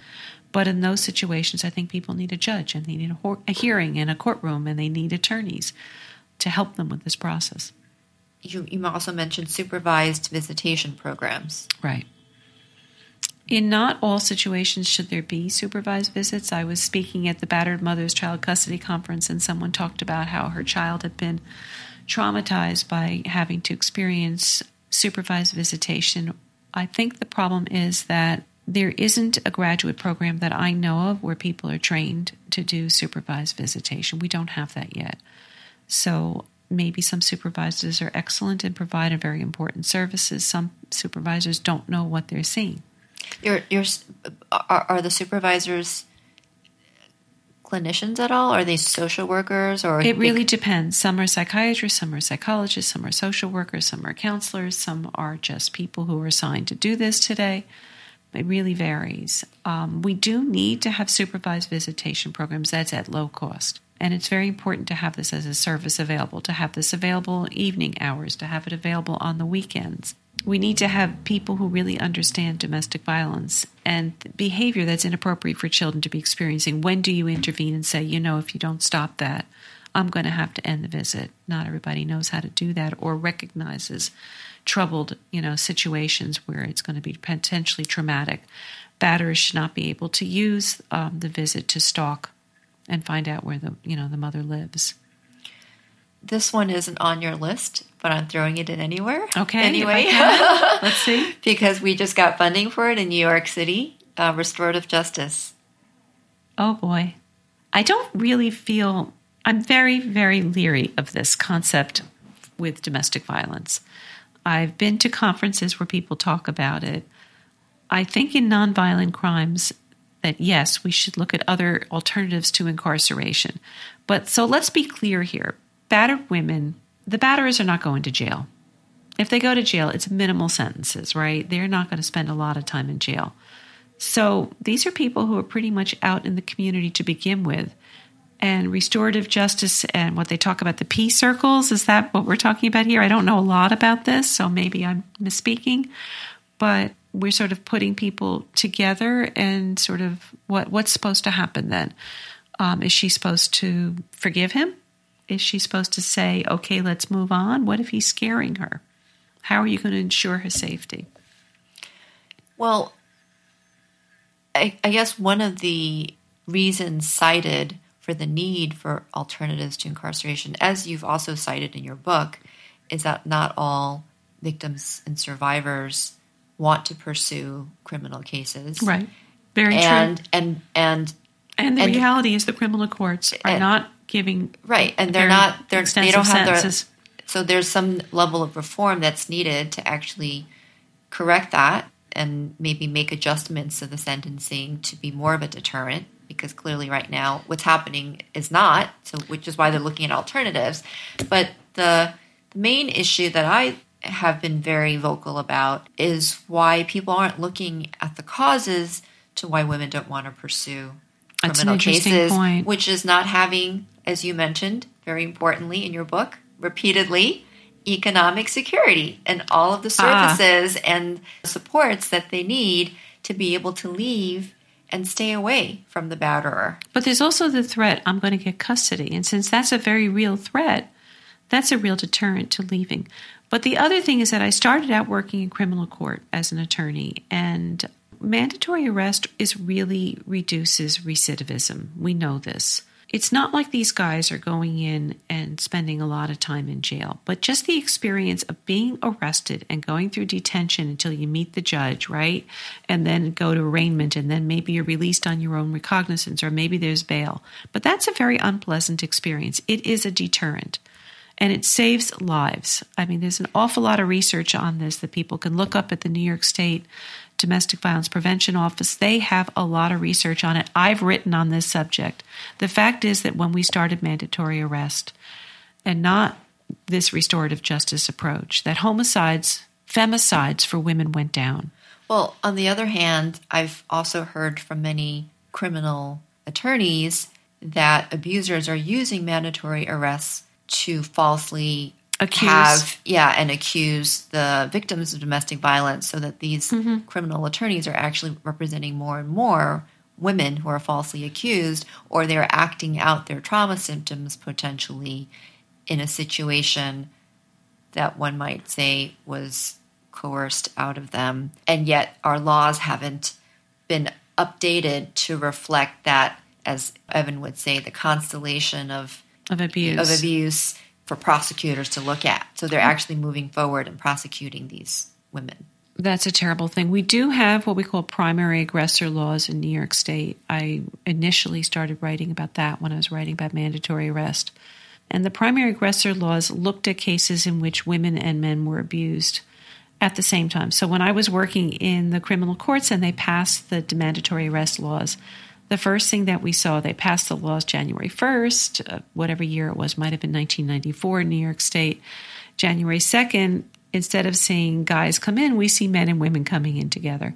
But in those situations, I think people need a judge, and they need a hearing and a courtroom, and they need attorneys to help them with this process. You also mentioned supervised visitation programs. Right. In not all situations should there be supervised visits. I was speaking at the Battered Mothers Child Custody Conference, and someone talked about how her child had been traumatized by having to experience supervised visitation. I think the problem is that there isn't a graduate program that I know of where people are trained to do supervised visitation. We don't have that yet. So maybe some supervisors are excellent and provide a very important services. Some supervisors don't know what they're seeing. Are the supervisors clinicians at all? Are they social workers? It really depends. Some are psychiatrists, some are psychologists, some are social workers, some are counselors, some are just people who are assigned to do this today. It really varies. We do need to have supervised visitation programs. That's at low cost. And it's very important to have this as a service available, to have this available evening hours, to have it available on the weekends. We need to have people who really understand domestic violence and behavior that's inappropriate for children to be experiencing. When do you intervene and say, if you don't stop that, I'm going to have to end the visit? Not everybody knows how to do that or recognizes troubled, situations where it's going to be potentially traumatic. Batterers should not be able to use the visit to stalk and find out where the mother lives. This one isn't on your list, but I'm throwing it in anywhere. Okay. Anyway, let's see. Because we just got funding for it in New York City, restorative justice. Oh boy. I don't really feel, I'm very, very leery of this concept with domestic violence. I've been to conferences where people talk about it. I think in nonviolent crimes that, yes, we should look at other alternatives to incarceration. But so let's be clear here. Battered women, the batterers are not going to jail. If they go to jail, it's minimal sentences, right? They're not going to spend a lot of time in jail. So these are people who are pretty much out in the community to begin with. And restorative justice and what they talk about, the P circles, is that what we're talking about here? I don't know a lot about this, so maybe I'm misspeaking. But we're sort of putting people together and sort of what's supposed to happen then? Is she supposed to forgive him? Is she supposed to say, okay, let's move on? What if he's scaring her? How are you going to ensure her safety? Well, I guess one of the reasons cited for the need for alternatives to incarceration, as you've also cited in your book, is that not all victims and survivors want to pursue criminal cases. Right. Very true. And the reality is the criminal courts are not giving right, and they don't have sentences. So there's some level of reform that's needed to actually correct that and maybe make adjustments to the sentencing to be more of a deterrent, because clearly right now what's happening is not, so which is why they're looking at alternatives. But the main issue that I have been very vocal about is why people aren't looking at the causes to why women don't want to pursue criminal cases, point. Which is not having, as you mentioned, very importantly in your book, repeatedly, economic security and all of the services and supports that they need to be able to leave and stay away from the batterer. But there's also the threat, I'm going to get custody. And since that's a very real threat, that's a real deterrent to leaving. But the other thing is that I started out working in criminal court as an attorney, and mandatory arrest reduces recidivism. We know this. It's not like these guys are going in and spending a lot of time in jail, but just the experience of being arrested and going through detention until you meet the judge, right? And then go to arraignment, and then maybe you're released on your own recognizance, or maybe there's bail. But that's a very unpleasant experience. It is a deterrent. and it saves lives. I mean, there's an awful lot of research on this that people can look up at the New York State Domestic Violence Prevention Office. They have a lot of research on it. I've written on this subject. The fact is that when we started mandatory arrest and not this restorative justice approach, that homicides, femicides for women went down. Well, on the other hand, I've also heard from many criminal attorneys that abusers are using mandatory arrests to falsely accuse. And accuse the victims of domestic violence so that these criminal attorneys are actually representing more and more women who are falsely accused, or they're acting out their trauma symptoms potentially in a situation that one might say was coerced out of them. And yet our laws haven't been updated to reflect that, as Evan would say, the constellation of abuse for prosecutors to look at. So they're actually moving forward and prosecuting these women. That's a terrible thing. We do have what we call primary aggressor laws in New York State. I initially started writing about that when I was writing about mandatory arrest. And the primary aggressor laws looked at cases in which women and men were abused at the same time. So when I was working in the criminal courts and they passed the mandatory arrest laws, the first thing that we saw, they passed the laws January 1st, whatever year it was, might have been 1994 in New York State. January 2nd, instead of seeing guys come in, we see men and women coming in together.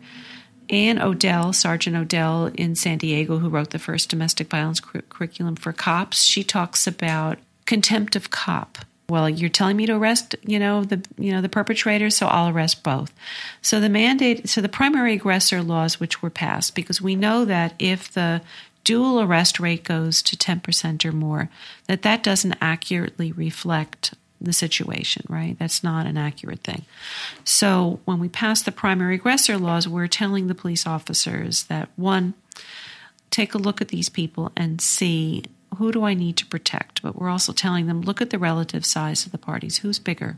Ann O'Dell, Sergeant O'Dell in San Diego, who wrote the first domestic violence curriculum for cops, she talks about contempt of cop. Well, you're telling me to arrest, the perpetrator, so I'll arrest both. So the primary aggressor laws which were passed, because we know that if the dual arrest rate goes to 10% or more, that doesn't accurately reflect the situation, right? That's not an accurate thing. So when we pass the primary aggressor laws, we're telling the police officers that, one, take a look at these people and see, who do I need to protect? But we're also telling them, look at the relative size of the parties. Who's bigger?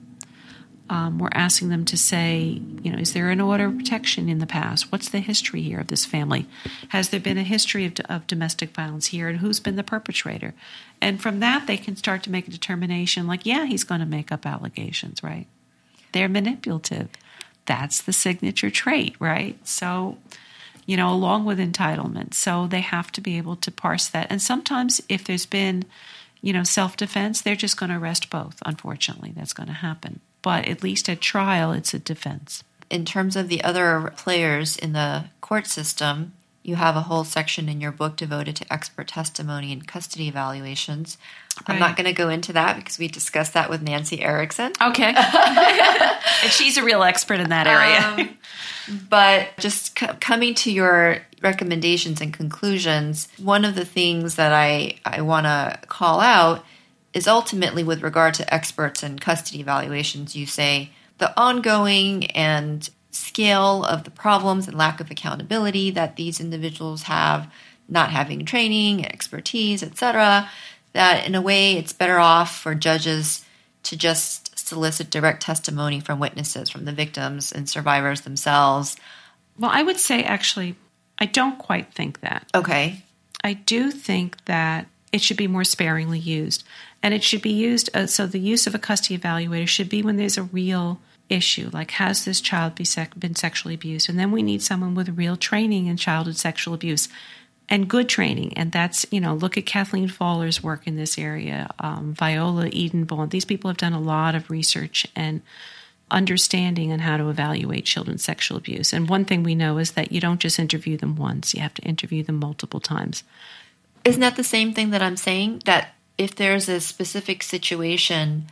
We're asking them to say, is there an order of protection in the past? What's the history here of this family? Has there been a history of domestic violence here? And who's been the perpetrator? And from that, they can start to make a determination like, yeah, he's going to make up allegations, right? They're manipulative. That's the signature trait, right? So along with entitlement. So they have to be able to parse that. And sometimes if there's been, self-defense, they're just going to arrest both. Unfortunately, that's going to happen. But at least at trial, it's a defense. In terms of the other players in the court system, you have a whole section in your book devoted to expert testimony and custody evaluations. Right. I'm not going to go into that because we discussed that with Nancy Erickson. Okay. And she's a real expert in that area. But just coming to your recommendations and conclusions, one of the things that I want to call out is ultimately with regard to experts and custody evaluations, you say the ongoing and scale of the problems and lack of accountability that these individuals have, not having training, expertise, etc., that in a way it's better off for judges to just solicit direct testimony from witnesses, from the victims and survivors themselves. Well, I would say actually, I don't quite think that. Okay. I do think that it should be more sparingly used. And it should be used, so the use of a custody evaluator should be when there's a real issue, like has this child been sexually abused? And then we need someone with real training in childhood sexual abuse and good training. And that's, look at Kathleen Faller's work in this area, Viola Edenbaugh. These people have done a lot of research and understanding on how to evaluate children's sexual abuse. And one thing we know is that you don't just interview them once. You have to interview them multiple times. Isn't that the same thing that I'm saying? That if there's a specific situation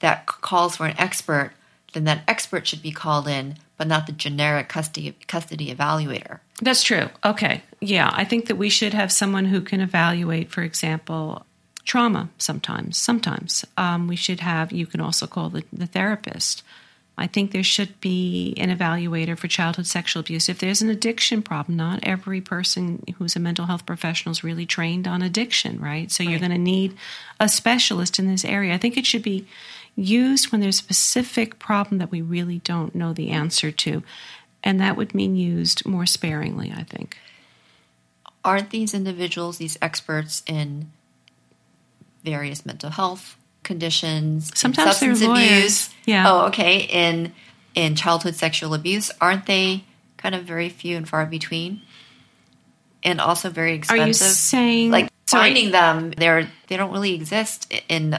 that calls for an expert, then that expert should be called in, but not the generic custody evaluator. That's true. Okay. Yeah. I think that we should have someone who can evaluate, for example, trauma sometimes. We should have, you can also call the therapist. I think there should be an evaluator for childhood sexual abuse. If there's an addiction problem, not every person who's a mental health professional is really trained on addiction, right? So you're going to need a specialist in this area. I think it should be used when there's a specific problem that we really don't know the answer to. And that would mean used more sparingly, I think. Aren't these individuals, these experts in various mental health conditions, sometimes substance abuse. Yeah. Oh, okay. In childhood sexual abuse, aren't they kind of very few and far between, and also very expensive? Are you saying like finding them? They don't really exist in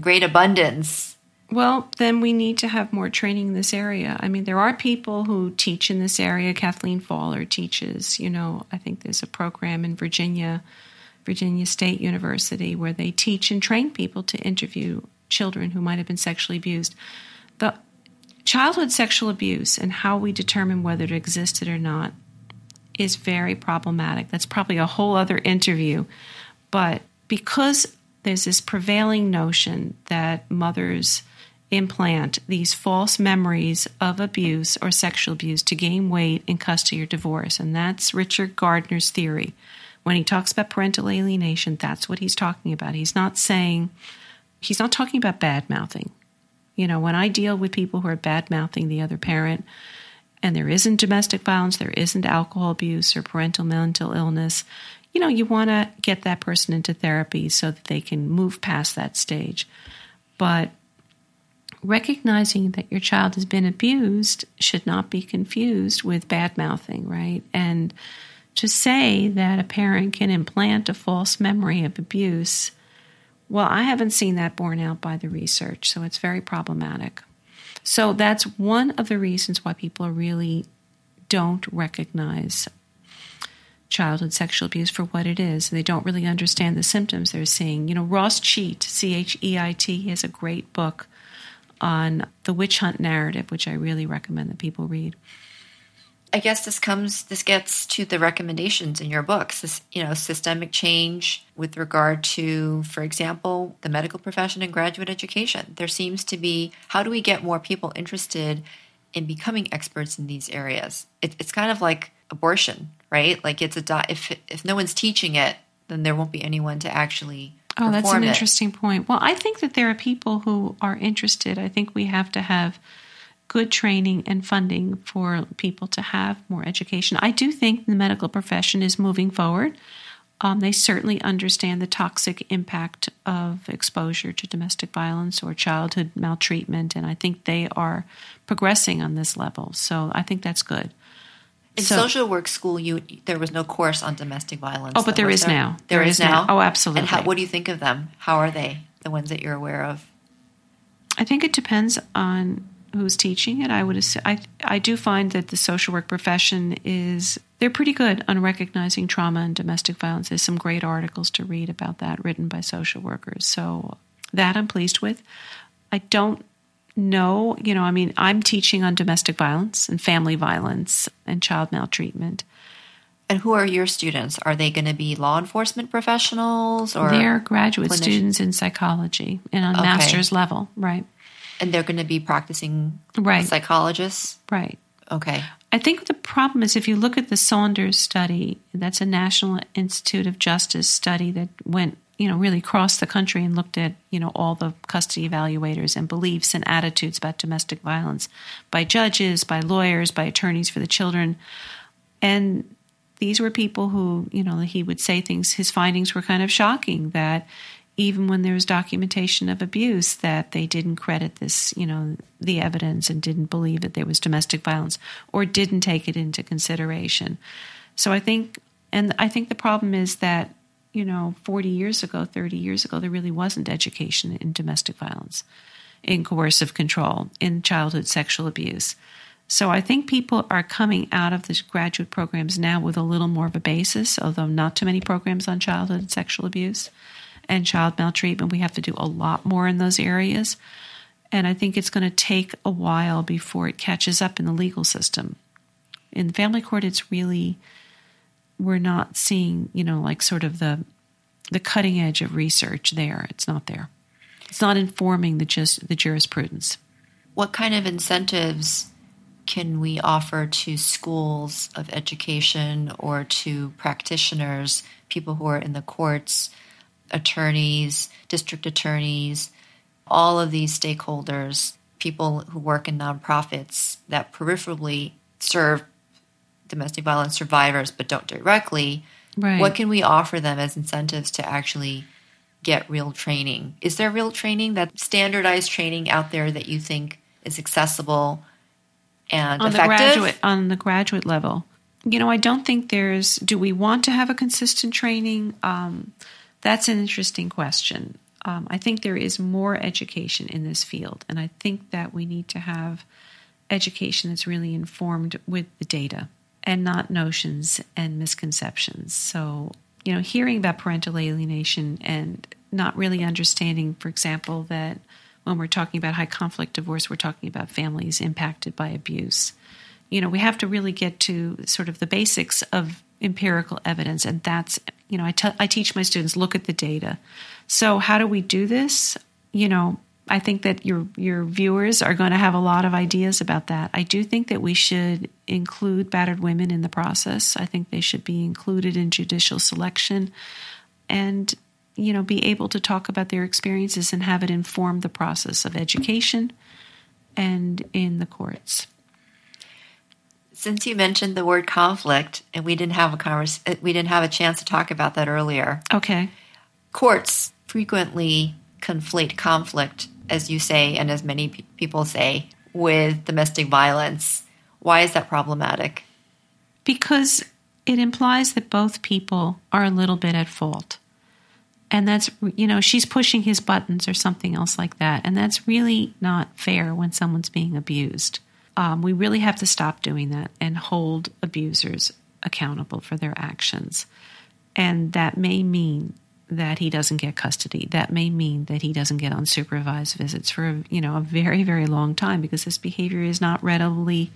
great abundance. Well, then we need to have more training in this area. I mean, there are people who teach in this area. Kathleen Fowler teaches. You know, I think there's a program in Virginia State University, where they teach and train people to interview children who might have been sexually abused. The childhood sexual abuse and how we determine whether it existed or not is very problematic. That's probably a whole other interview. But because there's this prevailing notion that mothers implant these false memories of abuse or sexual abuse to gain weight in custody or divorce, and that's Richard Gardner's theory. When he talks about parental alienation, that's what he's talking about. He's not talking about bad-mouthing. You know, when I deal with people who are bad-mouthing the other parent, and there isn't domestic violence, there isn't alcohol abuse or parental mental illness, you know, you want to get that person into therapy so that they can move past that stage. But recognizing that your child has been abused should not be confused with bad-mouthing, right? And to say that a parent can implant a false memory of abuse, well, I haven't seen that borne out by the research, so it's very problematic. So that's one of the reasons why people really don't recognize childhood sexual abuse for what it is. They don't really understand the symptoms they're seeing. You know, Ross Cheat, C-H-E-I-T, has a great book on the witch hunt narrative, which I really recommend that people read. I guess this gets to the recommendations in your books, systemic change with regard to, for example, the medical profession and graduate education. There seems to be, how do we get more people interested in becoming experts in these areas? It's kind of like abortion, right? Like if no one's teaching it, then there won't be anyone to actually perform it. Oh, that's an interesting point. Well, I think that there are people who are interested. I think we have to have good training and funding for people to have more education. I do think the medical profession is moving forward. They certainly understand the toxic impact of exposure to domestic violence or childhood maltreatment, and I think they are progressing on this level. So I think that's good. In social work school, there was no course on domestic violence. Oh, but there is now. There is now? Oh, absolutely. And what do you think of them? How are they, the ones that you're aware of? I think it depends on who's teaching it. I would assume, I do find that the social work profession they're pretty good on recognizing trauma and domestic violence. There's some great articles to read about that written by social workers. So that I'm pleased with. I don't know, I'm teaching on domestic violence and family violence and child maltreatment. And who are your students? Are they going to be law enforcement professionals or? They're graduate students in psychology and on master's level, right? And they're going to be practicing psychologists? Right. Okay. I think the problem is if you look at the Saunders study, that's a National Institute of Justice study that went, really across the country and looked at, all the custody evaluators and beliefs and attitudes about domestic violence by judges, by lawyers, by attorneys for the children. And these were people who, he would say things, his findings were kind of shocking that even when there was documentation of abuse, that they didn't credit this, the evidence and didn't believe that there was domestic violence or didn't take it into consideration. So I think the problem is that, 40 years ago, 30 years ago, there really wasn't education in domestic violence, in coercive control, in childhood sexual abuse. So I think people are coming out of the graduate programs now with a little more of a basis, although not too many programs on childhood and sexual abuse and child maltreatment. We have to do a lot more in those areas. And I think it's going to take a while before it catches up in the legal system. In the family court, it's really, we're not seeing, sort of the cutting edge of research there. It's not there. It's not informing the jurisprudence. What kind of incentives can we offer to schools of education or to practitioners, people who are in the courts, attorneys, district attorneys, all of these stakeholders, people who work in nonprofits that peripherally serve domestic violence survivors but don't directly, What can we offer them as incentives to actually get real training. Is there real training, that standardized training out there that you think is accessible and effective? On the graduate level. You know, I don't think there's, do we want to have a consistent training? That's an interesting question. I think there is more education in this field, and I think that we need to have education that's really informed with the data and not notions and misconceptions. So, you know, hearing about parental alienation and not really understanding, for example, that when we're talking about high conflict divorce, we're talking about families impacted by abuse. You know, we have to really get to sort of the basics of empirical evidence, and that's, you know, I teach my students, look at the data. So how do we do this? You know, I think that your viewers are going to have a lot of ideas about that. I do think that we should include battered women in the process. I think they should be included in judicial selection and, you know, be able to talk about their experiences and have it inform the process of education and in the courts. Since you mentioned the word conflict, and we didn't have a chance to talk about that earlier. Okay. Courts frequently conflate conflict, as you say, and as many people say, with domestic violence. Why is that problematic? Because it implies that both people are a little bit at fault. And that's, you know, she's pushing his buttons or something else like that. And that's really not fair when someone's being abused. We really have to stop doing that and hold abusers accountable for their actions. And that may mean that he doesn't get custody. That may mean that he doesn't get unsupervised visits for, you know, a very, very long time, because this behavior is not readily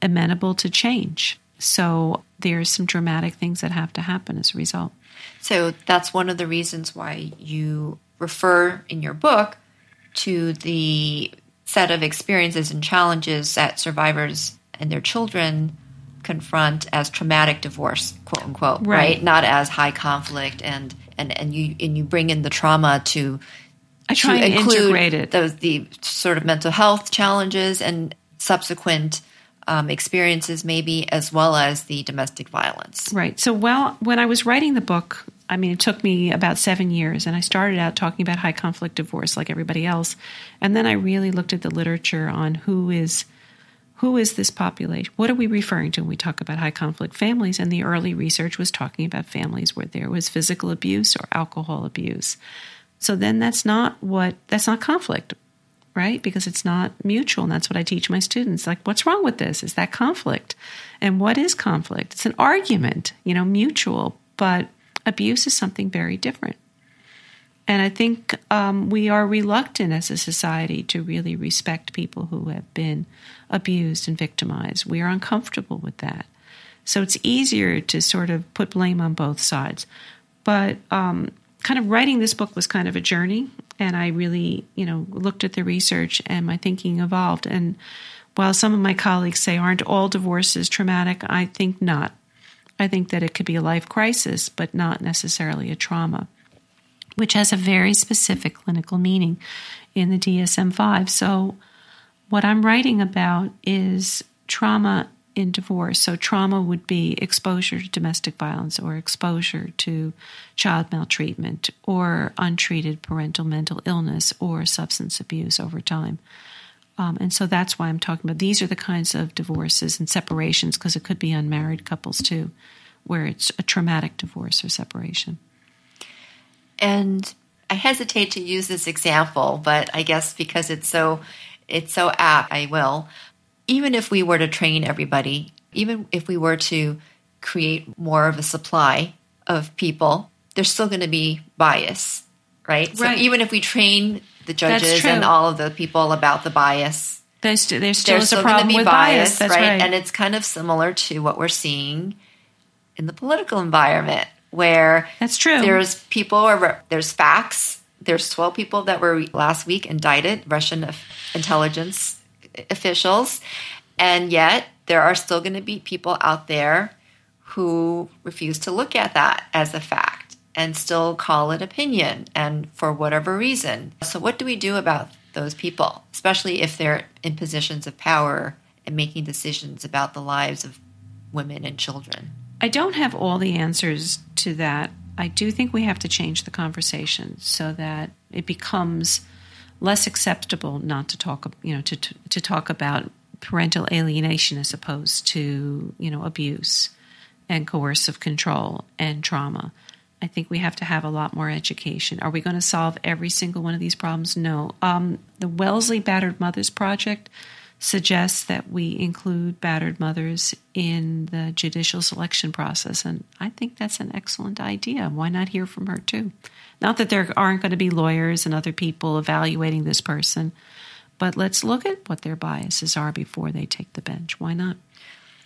amenable to change. So there's some dramatic things that have to happen as a result. So that's one of the reasons why you refer in your book to the set of experiences and challenges that survivors and their children confront as traumatic divorce, quote unquote, right? Not as high conflict, and you bring in the trauma to include, integrate it. The sort of mental health challenges and subsequent experiences, maybe, as well as the domestic violence. Right. So, when I was writing the book, I mean, it took me about 7 years, and I started out talking about high conflict divorce like everybody else. And then I really looked at the literature on who is this population? What are we referring to when we talk about high conflict families? And the early research was talking about families where there was physical abuse or alcohol abuse. So then that's not conflict, right? Because it's not mutual. And that's what I teach my students. Like, what's wrong with this? Is that conflict? And what is conflict? It's an argument, you know, mutual, but abuse is something very different. And I think we are reluctant as a society to really respect people who have been abused and victimized. We are uncomfortable with that. So it's easier to sort of put blame on both sides. But kind of writing this book was kind of a journey. And I really, you know, looked at the research, and my thinking evolved. And while some of my colleagues say, aren't all divorces traumatic? I think not. I think that it could be a life crisis, but not necessarily a trauma, which has a very specific clinical meaning in the DSM-5. So what I'm writing about is trauma in divorce. So trauma would be exposure to domestic violence or exposure to child maltreatment or untreated parental mental illness or substance abuse over time. And so that's why I'm talking about these are the kinds of divorces and separations, because it could be unmarried couples too, where it's a traumatic divorce or separation. And I hesitate to use this example, but I guess because it's so apt, I will. Even if we were to train everybody, even if we were to create more of a supply of people, there's still going to be bias, right? So even if we train the judges and all of the people about the bias, there's still a problem with bias, right? Right? And it's kind of similar to what we're seeing in the political environment, where that's true. There's people, or there's facts. There's 12 people that were last week indicted, Russian intelligence officials, and yet there are still going to be people out there who refuse to look at that as a fact and still call it opinion, and for whatever reason. So what do we do about those people, especially if they're in positions of power and making decisions about the lives of women and children? I don't have all the answers to that. I do think we have to change the conversation so that it becomes less acceptable not to talk, to talk about parental alienation as opposed to, abuse and coercive control and trauma. I think we have to have a lot more education. Are we going to solve every single one of these problems? No. The Wellesley Battered Mothers Project suggests that we include battered mothers in the judicial selection process, and I think that's an excellent idea. Why not hear from her, too? Not that there aren't going to be lawyers and other people evaluating this person, but let's look at what their biases are before they take the bench. Why not?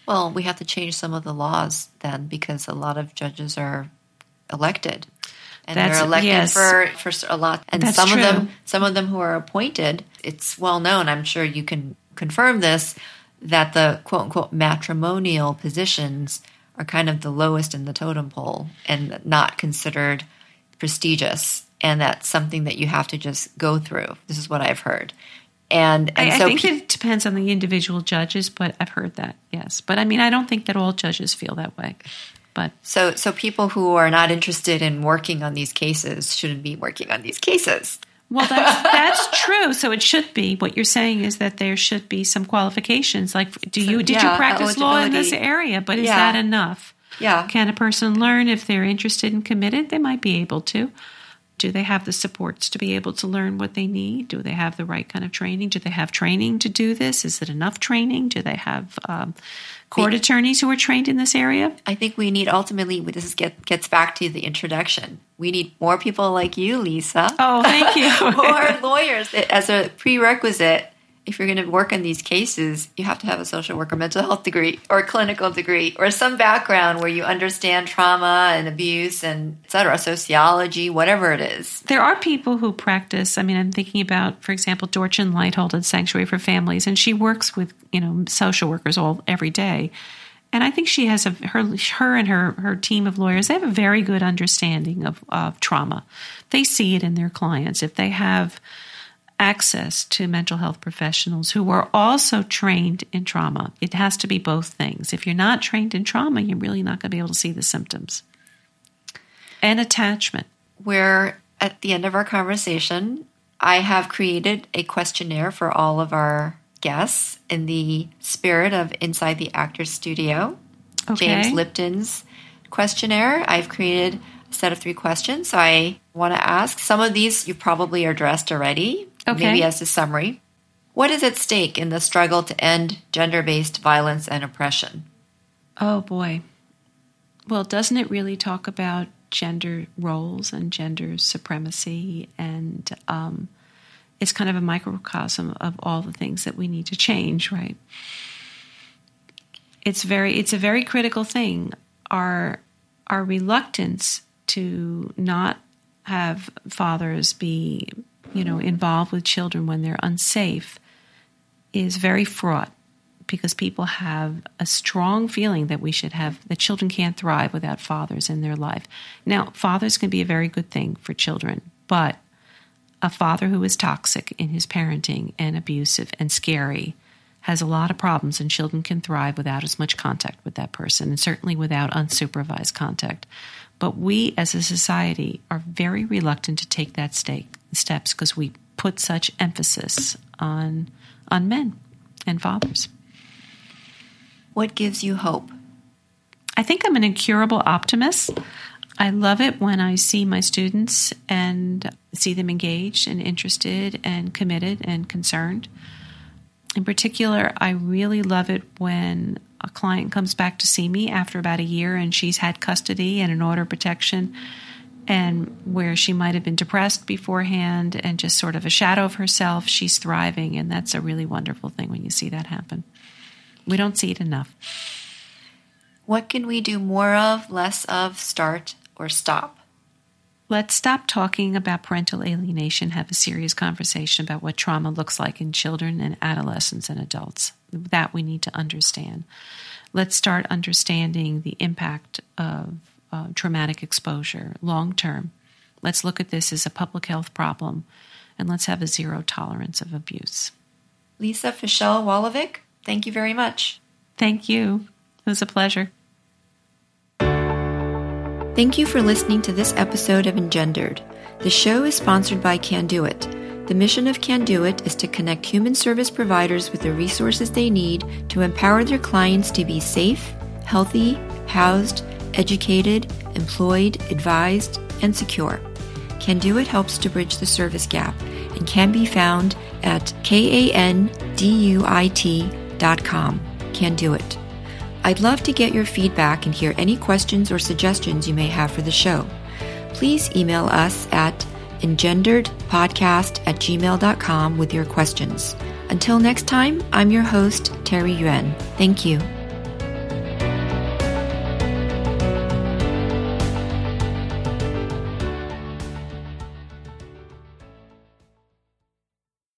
Well, we have to change some of the laws then, because a lot of judges are elected, and they're elected for a lot. And some of them who are appointed, it's well known, I'm sure you can confirm this, that the quote unquote matrimonial positions are kind of the lowest in the totem pole and not considered prestigious. And that's something that you have to just go through. This is what I've heard. And I think it depends on the individual judges, but I've heard that, yes. But I mean, I don't think that all judges feel that way. But so people who are not interested in working on these cases shouldn't be working on these cases. Well, that's true. So it should be. What you're saying is that there should be some qualifications. Like, did you practice law in this area? But is that enough? Yeah. Can a person learn if they're interested and committed? They might be able to. Do they have the supports to be able to learn what they need? Do they have the right kind of training? Do they have training to do this? Is it enough training? Do they have court attorneys who are trained in this area? I think we need, ultimately, this gets back to the introduction. We need more people like you, Lisa. Oh, thank you. More lawyers as a prerequisite. If you're going to work on these cases, you have to have a social worker mental health degree or a clinical degree or some background where you understand trauma and abuse and et cetera, sociology, whatever it is. There are people who practice. I mean, I'm thinking about, for example, Dorchen Lighthold at Sanctuary for Families, and she works with, social workers every day. And I think she has her team of lawyers, they have a very good understanding of trauma. They see it in their clients. If they have access to mental health professionals who are also trained in trauma. It has to be both things. If you're not trained in trauma, you're really not going to be able to see the symptoms. And attachment. We're at the end of our conversation. I have created a questionnaire for all of our guests in the spirit of Inside the Actors Studio. Okay. James Lipton's questionnaire. I've created a set of 3 questions. So I want to ask, some of these you probably are addressed already. Okay. Maybe as a summary. What is at stake in the struggle to end gender-based violence and oppression? Oh, boy. Well, doesn't it really talk about gender roles and gender supremacy? And it's kind of a microcosm of all the things that we need to change, right? It's a very critical thing. Our reluctance to not have fathers be involved with children when they're unsafe is very fraught, because people have a strong feeling that that children can't thrive without fathers in their life. Now, fathers can be a very good thing for children, but a father who is toxic in his parenting and abusive and scary has a lot of problems, and children can thrive without as much contact with that person, and certainly without unsupervised contact. But we as a society are very reluctant to take that steps because we put such emphasis on men and fathers. What gives you hope? I think I'm an incurable optimist. I love it when I see my students and see them engaged and interested and committed and concerned. In particular, I really love it when a client comes back to see me after about a year and she's had custody and an order of protection, and where she might have been depressed beforehand and just sort of a shadow of herself, she's thriving. And that's a really wonderful thing when you see that happen. We don't see it enough. What can we do more of, less of, start or stop? Let's stop talking about parental alienation, have a serious conversation about what trauma looks like in children and adolescents and adults. That we need to understand. Let's start understanding the impact of traumatic exposure long term. Let's look at this as a public health problem, and let's have a zero tolerance of abuse. Lisa Fischel-Wolovick, thank you very much. Thank you. It was a pleasure. Thank you for listening to this episode of Engendered. The show is sponsored by Can Do It. The mission of Can Do It is to connect human service providers with the resources they need to empower their clients to be safe, healthy, housed, educated, employed, advised, and secure. Can Do It helps to bridge the service gap and can be found at canduit.com. Can Do It. I'd love to get your feedback and hear any questions or suggestions you may have for the show. Please email us at engenderedpodcast@gmail.com with your questions. Until next time, I'm your host, Terry Yuan. Thank you.